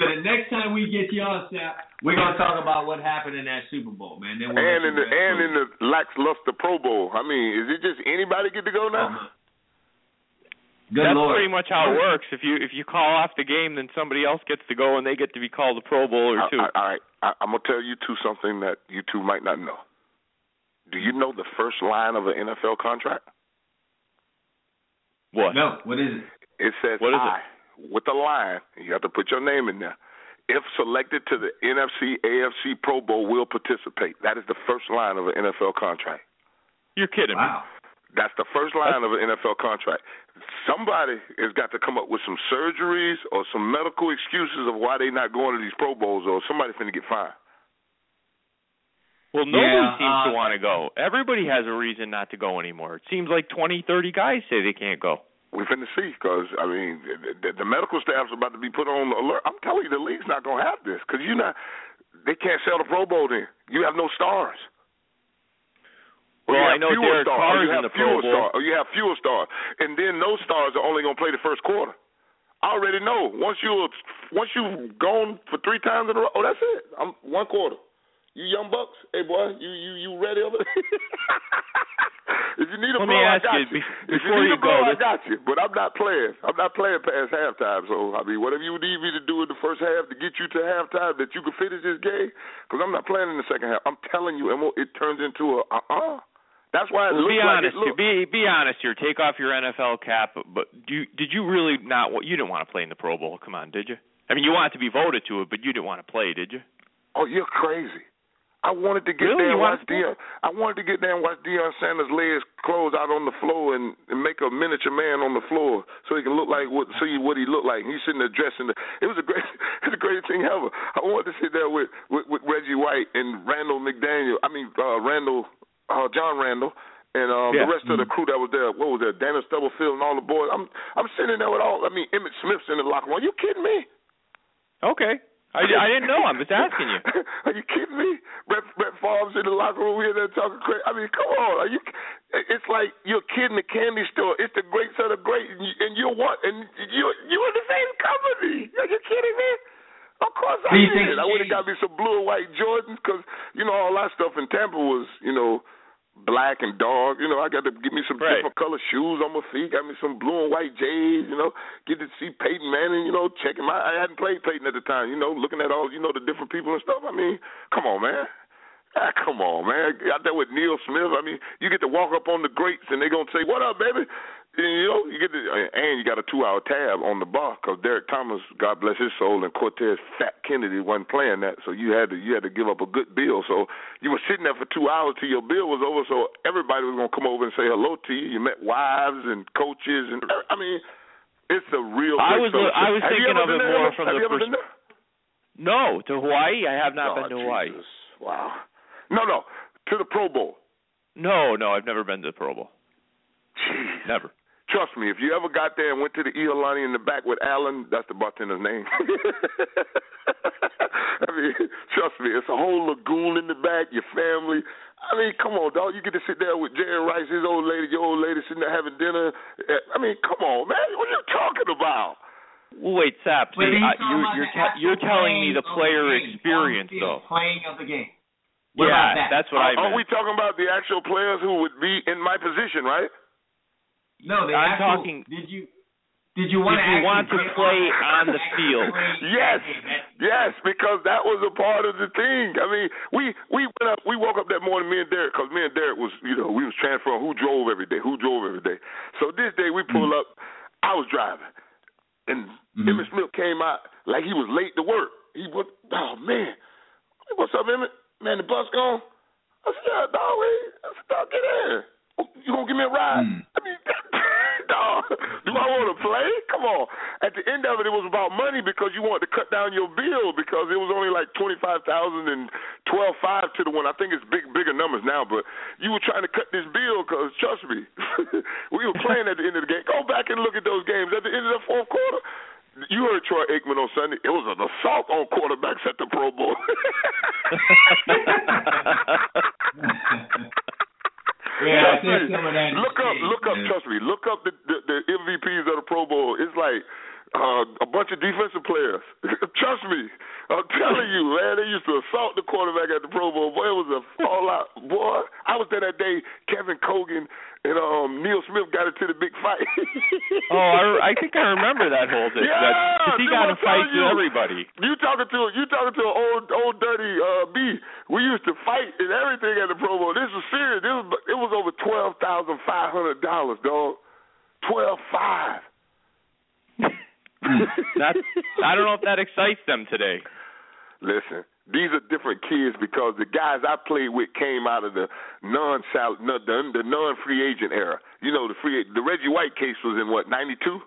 So the next time we get y'all, Sapp, we're going to talk about what happened in that Super Bowl, man. Then we'll and in the and in the lackluster Pro Bowl. I mean, is it just anybody get to go now? Uh-huh. Good That's Lord. Pretty much how it works. If you if you call off the game, then somebody else gets to go, and they get to be called a Pro Bowler, too. All right. I'm going to tell you two something that you two might not know. Do you know the first line of an N F L contract? What? No. What is it? It says, what is I, it? With a line. You have to put your name in there. If selected to the N F C, A F C Pro Bowl, will participate. That is the first line of an N F L contract. You're kidding wow. me. That's the first line of an N F L contract. Somebody has got to come up with some surgeries or some medical excuses of why they're not going to these Pro Bowls, or somebody's going to get fined. Well, nobody yeah, seems uh, to want to go. Everybody has a reason not to go anymore. It seems like twenty, thirty guys say they can't go. We're finna see, because, I mean, the, the medical staff's about to be put on alert. I'm telling you, the league's not going to have this, because you're not, they can't sell the Pro Bowl then. You have no stars. Well, I know Derek Carr is in the Pro Bowl. Or you have fewer stars, and then those stars are only going to play the first quarter. I already know. Once you once you've gone for three times in a row, oh, that's it. I'm one quarter. You young bucks, hey boy, you you you ready over? If you need a blow, I got you. If you need a blow, I got you. But I'm not playing. I'm not playing past halftime. So I mean, whatever you need me to do in the first half to get you to halftime that you can finish this game, because I'm not playing in the second half. I'm telling you, it turns into a uh uh-uh. uh. That's why it well, looks be like honest, it looks. Be, be honest here. Take off your N F L cap. But do, did you really not – you didn't want to play in the Pro Bowl. Come on, did you? I mean, you wanted to be voted to it, but you didn't want to play, did you? Oh, you're crazy. I wanted to get really? there and watch Deion. I wanted to get there and watch Deion Sanders lay his clothes out on the floor and, and make a miniature man on the floor so he can look like what see what he looked like. He's sitting there dressing. The, it was a great, it was the greatest thing ever. I wanted to sit there with, with, with Reggie White and Randall McDaniel. I mean uh, Randall. Uh, John Randall, and um, yeah. the rest of the crew that was there. What was that? Daniel Stubblefield and all the boys. I'm I'm sitting there with all. I mean, Emmitt Smith's in the locker room. Are you kidding me? Okay. I, I didn't know. I'm just asking you. Are you kidding me? Brett, Brett Favre's in the locker room. We're there talking crazy. I mean, come on. Are you? It's like you're a kid in the candy store. It's the greats of the great, and, you, and you're what? And you you're in the same company. Are you kidding me? Of course I did. I would have got me some blue and white Jordans because, you know, all that stuff in Tampa was, you know, black and dark. You know, I got to get me some right. different color shoes on my feet, got me some blue and white J's, you know, get to see Peyton Manning, you know, check him out. I hadn't played Peyton at the time, you know, looking at all, you know, the different people and stuff. I mean, come on, man. Ah, come on, man. Out there with Neil Smith. I mean, you get to walk up on the greats and they're going to say, what up, baby? You know, you get to, and you got a two-hour tab on the bar because Derek Thomas, God bless his soul, and Cortez Fat Kennedy wasn't playing that, so you had to you had to give up a good bill. So you were sitting there for two hours till your bill was over, so everybody was gonna come over and say hello to you. You met wives and coaches, and I mean, it's a real. I was social. I was have thinking of it there? more from have the perspective. No, to Hawaii, I have not oh, been to Jesus. Hawaii. Wow. No, no, to the Pro Bowl. No, no, I've never been to the Pro Bowl. Jeez. Never. Trust me, if you ever got there and went to the Iolani in the back with Alan, that's the bartender's name. I mean, trust me, it's a whole lagoon in the back, your family. I mean, come on, dog. You get to sit there with Jerry Rice, his old lady, your old lady sitting there having dinner. I mean, come on, man. What are you talking about? Well, wait, Sapp, see, I, you're, you're, te- you're telling me the player the experience, though. Playing of the game. What yeah, that? that's what uh, I meant. Are we talking about the actual players who would be in my position, right? No, they I'm actual, talking. Did you did you want, did to, you want to play on the field? Yes, yes, because that was a part of the thing. I mean, we we went up, we woke up that morning, me and Derek, because me and Derek was, you know, we was transferring who drove every day, who drove every day. So this day we pull mm-hmm. up, I was driving, and mm-hmm. Emmitt Smith came out like he was late to work. He was, oh man, what's up, Emmitt? Man, the bus gone. I said, yeah, dog, I said, dog, get in. You gonna give me a ride? Mm. I mean, dog, do I want to play? Come on. At the end of but it was about money because you wanted to cut down your bill because it was only like twenty-five thousand and twelve five to the one. I think it's big, bigger numbers now, but you were trying to cut this bill because, trust me, we were playing at the end of the game. Go back and look at those games. At the end of the fourth quarter, you heard Troy Aikman on Sunday. It was an assault on quarterbacks at the Pro Bowl. Yeah, I think some of that look up, look up, trust me, look up the, the, the M V Ps of the Pro Bowl. It's like uh, a bunch of defensive players. Trust me, I'm telling you, man, they used to assault the quarterback at the Pro Bowl. Boy, it was a fallout. Boy, I was there that day, Kevin Cogan and um, Neil Smith got into the big fight. oh, I, I think I remember that whole thing. Yeah, that, he got in fights with everybody. You talking to you talking to an old old dirty uh, B? We used to fight and everything at the Pro Bowl. This was serious. This was, it was over twelve thousand five hundred dollars, dog. Twelve five. That's, I don't know if that excites them today. Listen. These are different kids because the guys I played with came out of the non the non-free agent era. You know, the free the Reggie White case was in what, ninety-two?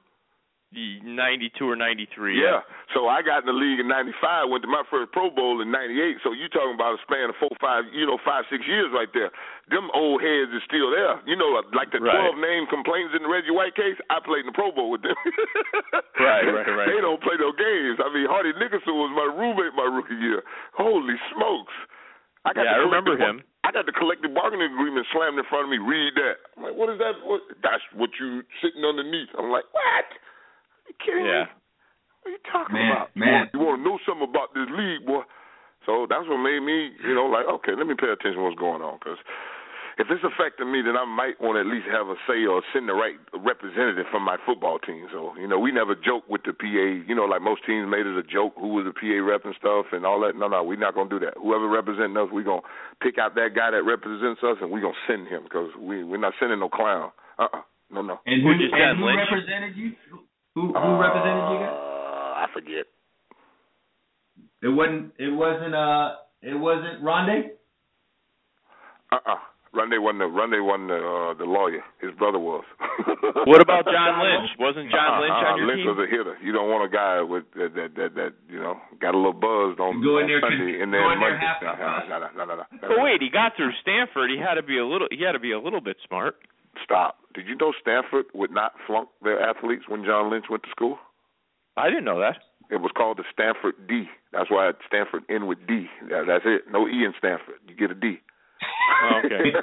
ninety-two or ninety-three. Yeah. yeah. So I got in the league in ninety-five, went to my first Pro Bowl in ninety-eight. So you're talking about a span of four, five, you know, five, six years right there. Them old heads is still there. You know, like the right. twelve-name complaints in the Reggie White case, I played in the Pro Bowl with them. right, right, right. They don't play no games. I mean, Hardy Nickerson was my roommate my rookie year. Holy smokes. I got yeah, I remember him. One. I got the collective bargaining agreement slammed in front of me. Read that. I'm like, what is that? What? That's what you sitting underneath. I'm like, what? You kidding yeah. me? What are you talking man, about? Man. You want to know something about this league, boy. So that's what made me, you know, like, okay, let me pay attention to what's going on, because if it's affecting me, then I might want to at least have a say or send the right representative from my football team. So, you know, we never joke with the P A. You know, like most teams made it a joke, who was the P A rep and stuff and all that. No, no, we're not going to do that. Whoever representing us, we're going to pick out that guy that represents us, and we're going to send him, because we, we're not sending no clown. Uh-uh. No, no. And who, just and who represented you? Who, who represented you guys? Uh, I forget. It wasn't. It wasn't. Uh, it wasn't Ronde. Uh uh. Ronde wasn't. The, Ronde wasn't the, uh, the lawyer. His brother was. What about John Lynch? Wasn't John uh-uh, Lynch uh-uh, on your Lynch team? Lynch was a hitter. You don't want a guy with that. That. That. that you know, got a little buzzed on, go in on there, Sunday and then Monday. No, no, no, no, no. But wait, he got through Stanford. He had to be a little. He had to be a little bit smart. Stop. Did you know Stanford would not flunk their athletes when John Lynch went to school? I didn't know that. It was called the Stanford D. That's why Stanford end with D. That's it. No E in Stanford. You get a D. Oh, okay.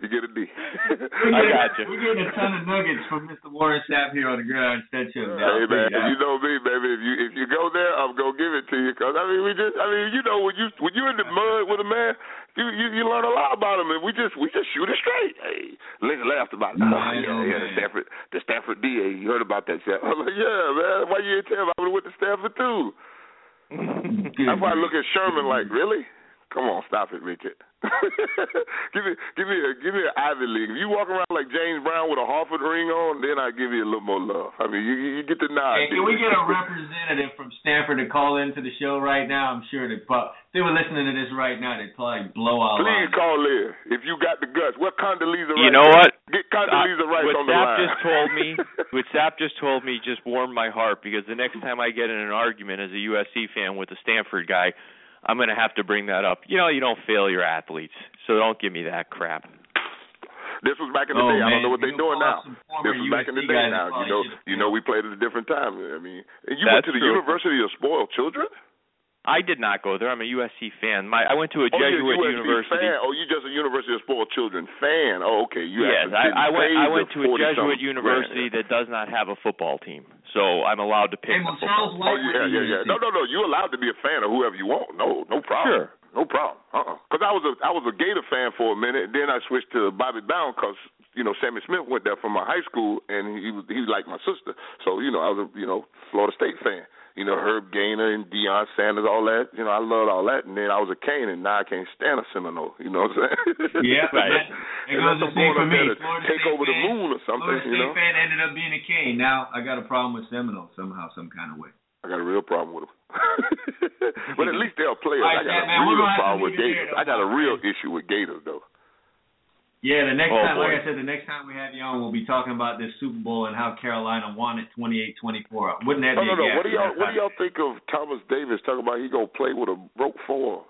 You get a D. I got you. We're getting a ton of nuggets from Mister Warren Sapp here on the Gridiron Studs Show. Hey, man, you know me, baby. If you if you go there, I'm gonna give it to you. Cause I mean, we just, I mean, you know, when you when you're in the mud with a man, you, you you learn a lot about him, and we just we just shoot it straight. Hey, Lynch laughed about it. Oh, oh, yeah, yeah, the Stanford, the Stanford D A. You heard about that, Sapp? I'm like, yeah, man. Why you ain't tell me? I would have went to Stanford too. That's why I look at Sherman like, really? Come on, stop it, Richard. give me, give me a, give me an Ivy League. If you walk around like James Brown with a Harvard ring on, then I give you a little more love. I mean, you, you get the nod. Hey, can we get a representative from Stanford to call into the show right now? I'm sure they pop. If they were listening to this right now, they'd probably blow out. Please lines. Call in if you got the guts. What Condoleezza Rice? You know what? Get Condoleezza Rice on the Sapp line. Just told me, what Sapp just told me just warmed my heart, because the next time I get in an argument as a U S C fan with a Stanford guy, I'm going to have to bring that up. You know, you don't fail your athletes, so don't give me that crap. This was back in the oh, day. Man. I don't know what they're doing now. This was U S C back in the day now. You know, you know, we played at a different time. I mean, you That's went to the true. University of Spoiled Children? I did not go there. I'm a U S C fan. My I went to a oh, Jesuit a university. Fan. Oh, you're just a University of Spoiled Children fan. Oh, okay. You yes, I, I went. I went to a Jesuit university grand. That does not have a football team, so I'm allowed to pick. Hey, well, Charles White. Oh, yeah, yeah, yeah. No, no, no. You're allowed to be a fan of whoever you want. No, no problem. Sure. No problem. Uh-uh. Because I was a I was a Gator fan for a minute, and then I switched to Bobby Brown because, you know, Sammy Smith went there from my high school, and he was he was like my sister. So, you know, I was a you know Florida State fan. You know, Herb Gaynor and Deion Sanders, all that. You know, I loved all that. And then I was a Cane, and now I can't stand a Seminole. You know what I'm saying? Yeah, right. It goes the same for me. Take over the moon or something, you know? Florida State fan ended up being a Cane. Now I got a problem with Seminole somehow, some kind of way. I got a real problem with them. But at least they're players. I got a real problem with Gators. I got a real issue with Gators, though. Yeah, the next oh, time, boy. like I said, the next time we have you on, we'll be talking about this Super Bowl and how Carolina won it twenty-eight twenty-four. Wouldn't that no, be no, a no. What do y'all What do y'all think of Thomas Davis talking about he gonna play with a broke forearm?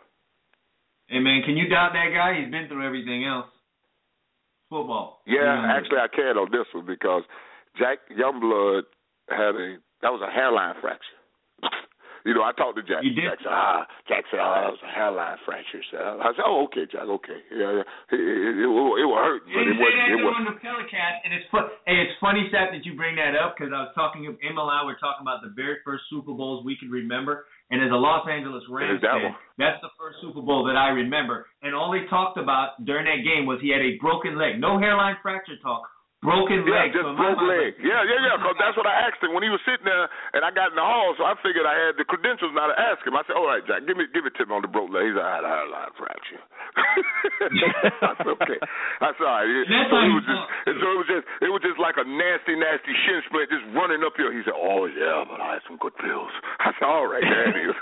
Hey man, can you doubt that guy? He's been through everything else. Football. Yeah, you know, actually I can on this one because Jack Youngblood had a that was a hairline fracture. You know, I talked to Jack. You did? Jack said, ah, Jack said, oh, that was a hairline fracture. So I said, oh, okay, Jack, okay. Yeah, yeah. It, it, it, it will hurt. But it wasn't, it wasn't. The Pelican, and it's, fu- hey, it's funny, Seth, that you bring that up because I was talking, Emil and I were talking about the very first Super Bowls we could remember. And as a Los Angeles Rams that fan, one. that's the first Super Bowl that I remember. And all they talked about during that game was he had a broken leg. No hairline fracture talk. Broken leg. Yeah, just broke leg. Yeah, yeah, yeah, because that's what I asked him when he was sitting there, and I got in the hall, so I figured I had the credentials now to ask him. I said, all right, Jack, give me give me a tip on the broke leg. He's like, I had a hairline fracture. I said, okay. I said, all right. So it, was just, so it was just it was just like a nasty, nasty shin splint just running up here. He said, oh, yeah, but I had some good pills. I said, all right, there it is.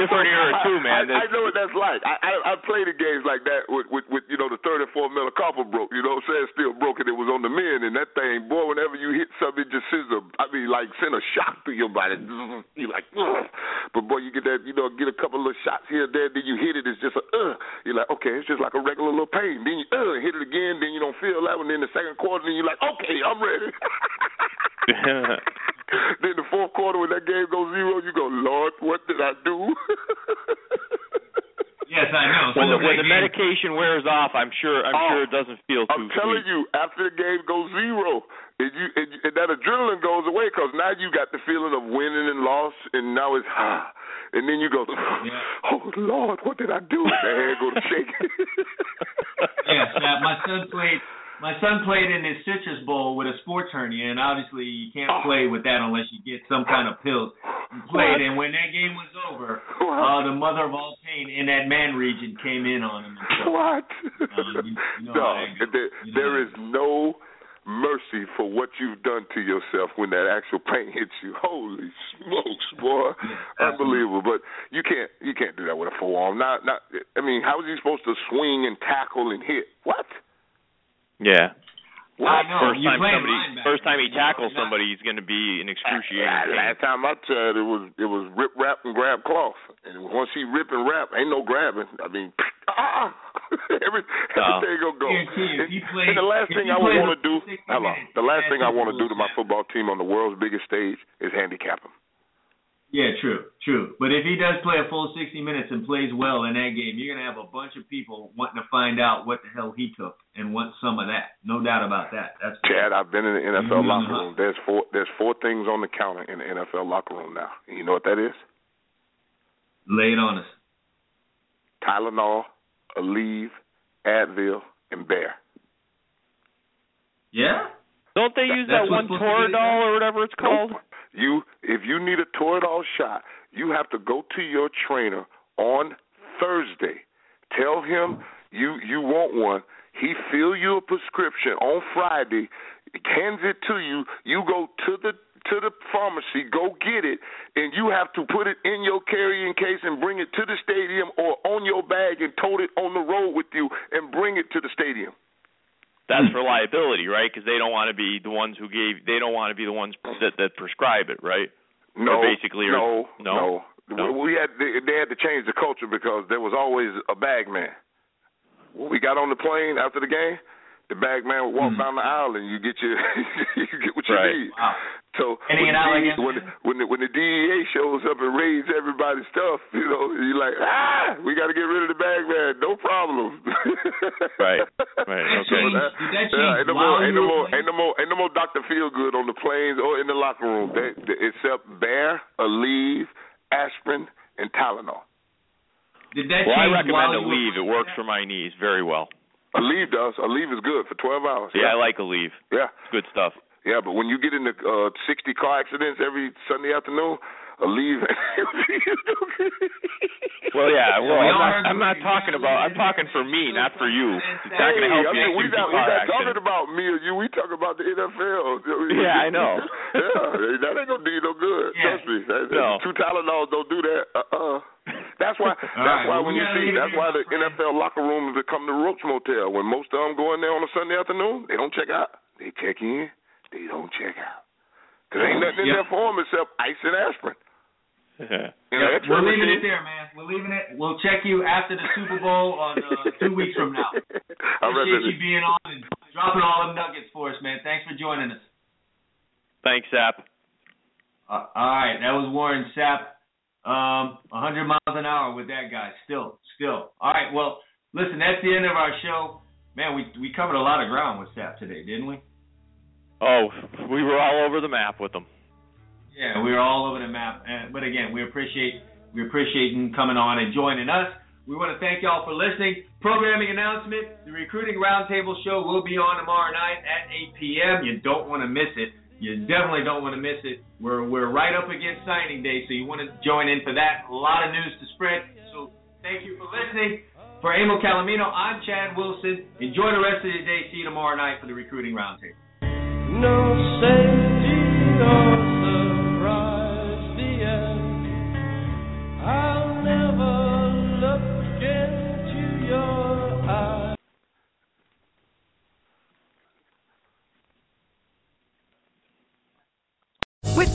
Different era, too, man. I, I know what that's like. I, I I played in games like that with, with, with you know, the thirty-four millicarpal broke, you know what I'm saying, still broken it was on the men, and that thing, boy, whenever you hit something, it just sends a, I mean, like, send a shock through your body. You're like, ugh. But, boy, you get that, you know, get a couple of little shots here and there, then you hit it, it's just a, uh. You're like, okay, it's just like a regular little pain. Then you, uh, hit it again, then you don't feel that one. Then the second quarter, then you're like, okay, I'm ready. Then the fourth quarter, when that game goes zero, you go, Lord, what did I do? Yes, I know. So when the, when the medication wears off, I'm sure I'm oh, sure it doesn't feel too I'm telling sweet. you, after the game goes zero, and, you, and, and that adrenaline goes away because now you got the feeling of winning and loss, and now it's high. And then you go, yeah. oh, Lord, what did I do? My head go to shake. Yes, uh, my son played. My son played in his Citrus Bowl with a sports hernia, and obviously you can't play with that unless you get some kind of pills. He played, and when that game was over, uh, the mother of all pain in that man region came in on him. And so, what? Uh, you, you know no, there, you know there is no mercy for what you've done to yourself when that actual pain hits you. Holy smokes, boy. Yeah, unbelievable. But you can't you can't do that with a forearm. Not, not, I mean, how are you supposed to swing and tackle and hit? What? Yeah. Well, I know. First time somebody, first time he tackles somebody, he's going to be in excruciating pain. Last time I tried, it was it was rip, wrap, and grab cloth. And once he rip and wrap, ain't no grabbing. I mean, ah, every, everything will go. And, and the last thing I would want to do, hello, the last thing I want to do to my football team on the world's biggest stage is handicap him. Yeah, true, true. But if he does play a full sixty minutes and plays well in that game, you're going to have a bunch of people wanting to find out what the hell he took and want some of that. No doubt about that. That's Chad, I've been in the N F L locker room. There's four There's four things on the counter in the N F L locker room now. And you know what that is? Lay it on us. Tylenol, Aleve, Advil, and Bear. Yeah? Don't they use that, that one Toradol or whatever it's called? Nope. You, if you need a Toradol shot, you have to go to your trainer on Thursday. Tell him you, you want one. He fill you a prescription on Friday, hands it to you. You go to the to the pharmacy, go get it, and you have to put it in your carrying case and bring it to the stadium or on your bag and tote it on the road with you and bring it to the stadium. That's for liability, right? Because they don't want to be the ones who gave. They don't want to be the ones that, that prescribe it, right? No, basically, no, no, no, no. We had they, they had to change the culture because there was always a bag man. We got on the plane after the game. The bag man would walk mm-hmm. down the aisle and you get your you get what you right. need. Wow. So when the, D, when, when, the, when the D E A shows up and raids everybody's stuff, you know, you're like, ah, we got to get rid of the bag man. No problem. Right, right. Okay. Ain't no more Doctor Feelgood on the planes or in the locker room, they, they, except Bear, Aleve, aspirin, and Tylenol. Did that well, I recommend Aleve. It works for my knees very well. Aleve does. Aleve is good for twelve hours. Yeah, yeah. I like Aleve. Yeah. It's good stuff. Yeah, but when you get into uh, sixty car accidents every Sunday afternoon, Aleve. Well, yeah, well, I'm not, I'm not talking about. I'm talking for me, not for you. It's not going to help you. We're not, we not talking about me or you. We talking about the N F L. Yeah, I know. Yeah, that ain't gonna do you no good. Yeah. Trust me. That, that, no. Two Tylenols don't do that. Uh uh-uh. uh. That's why. That's right, why when you see, that's why the N F L locker room become the Roach Motel. When most of them go in there on a Sunday afternoon, they don't check out. They check in. They don't check out. Because ain't nothing in yep. their form except ice and aspirin. Yeah. You know, yep. We're leaving it there, man. We're leaving it. We'll check you after the Super Bowl on uh, two weeks from now. I appreciate you being on and dropping all them nuggets for us, man. Thanks for joining us. Thanks, Sapp. Uh, all right, that was Warren Sapp. Um, one hundred miles an hour with that guy. Still, still. All right, well, listen, that's the end of our show. Man, we we covered a lot of ground with Sapp today, didn't we? Oh, we were all over the map with them. Yeah, we were all over the map. Uh, but again, we appreciate we appreciate you coming on and joining us. We want to thank y'all for listening. Programming announcement: the Recruiting Roundtable show will be on tomorrow night at eight p.m. You don't want to miss it. You definitely don't want to miss it. We're we're right up against signing day, so you want to join in for that. A lot of news to spread. So thank you for listening. For Emil Calamino, I'm Chad Wilson. Enjoy the rest of your day. See you tomorrow night for the Recruiting Roundtable. No safety or surprise, the end. I'll never look into your eyes. With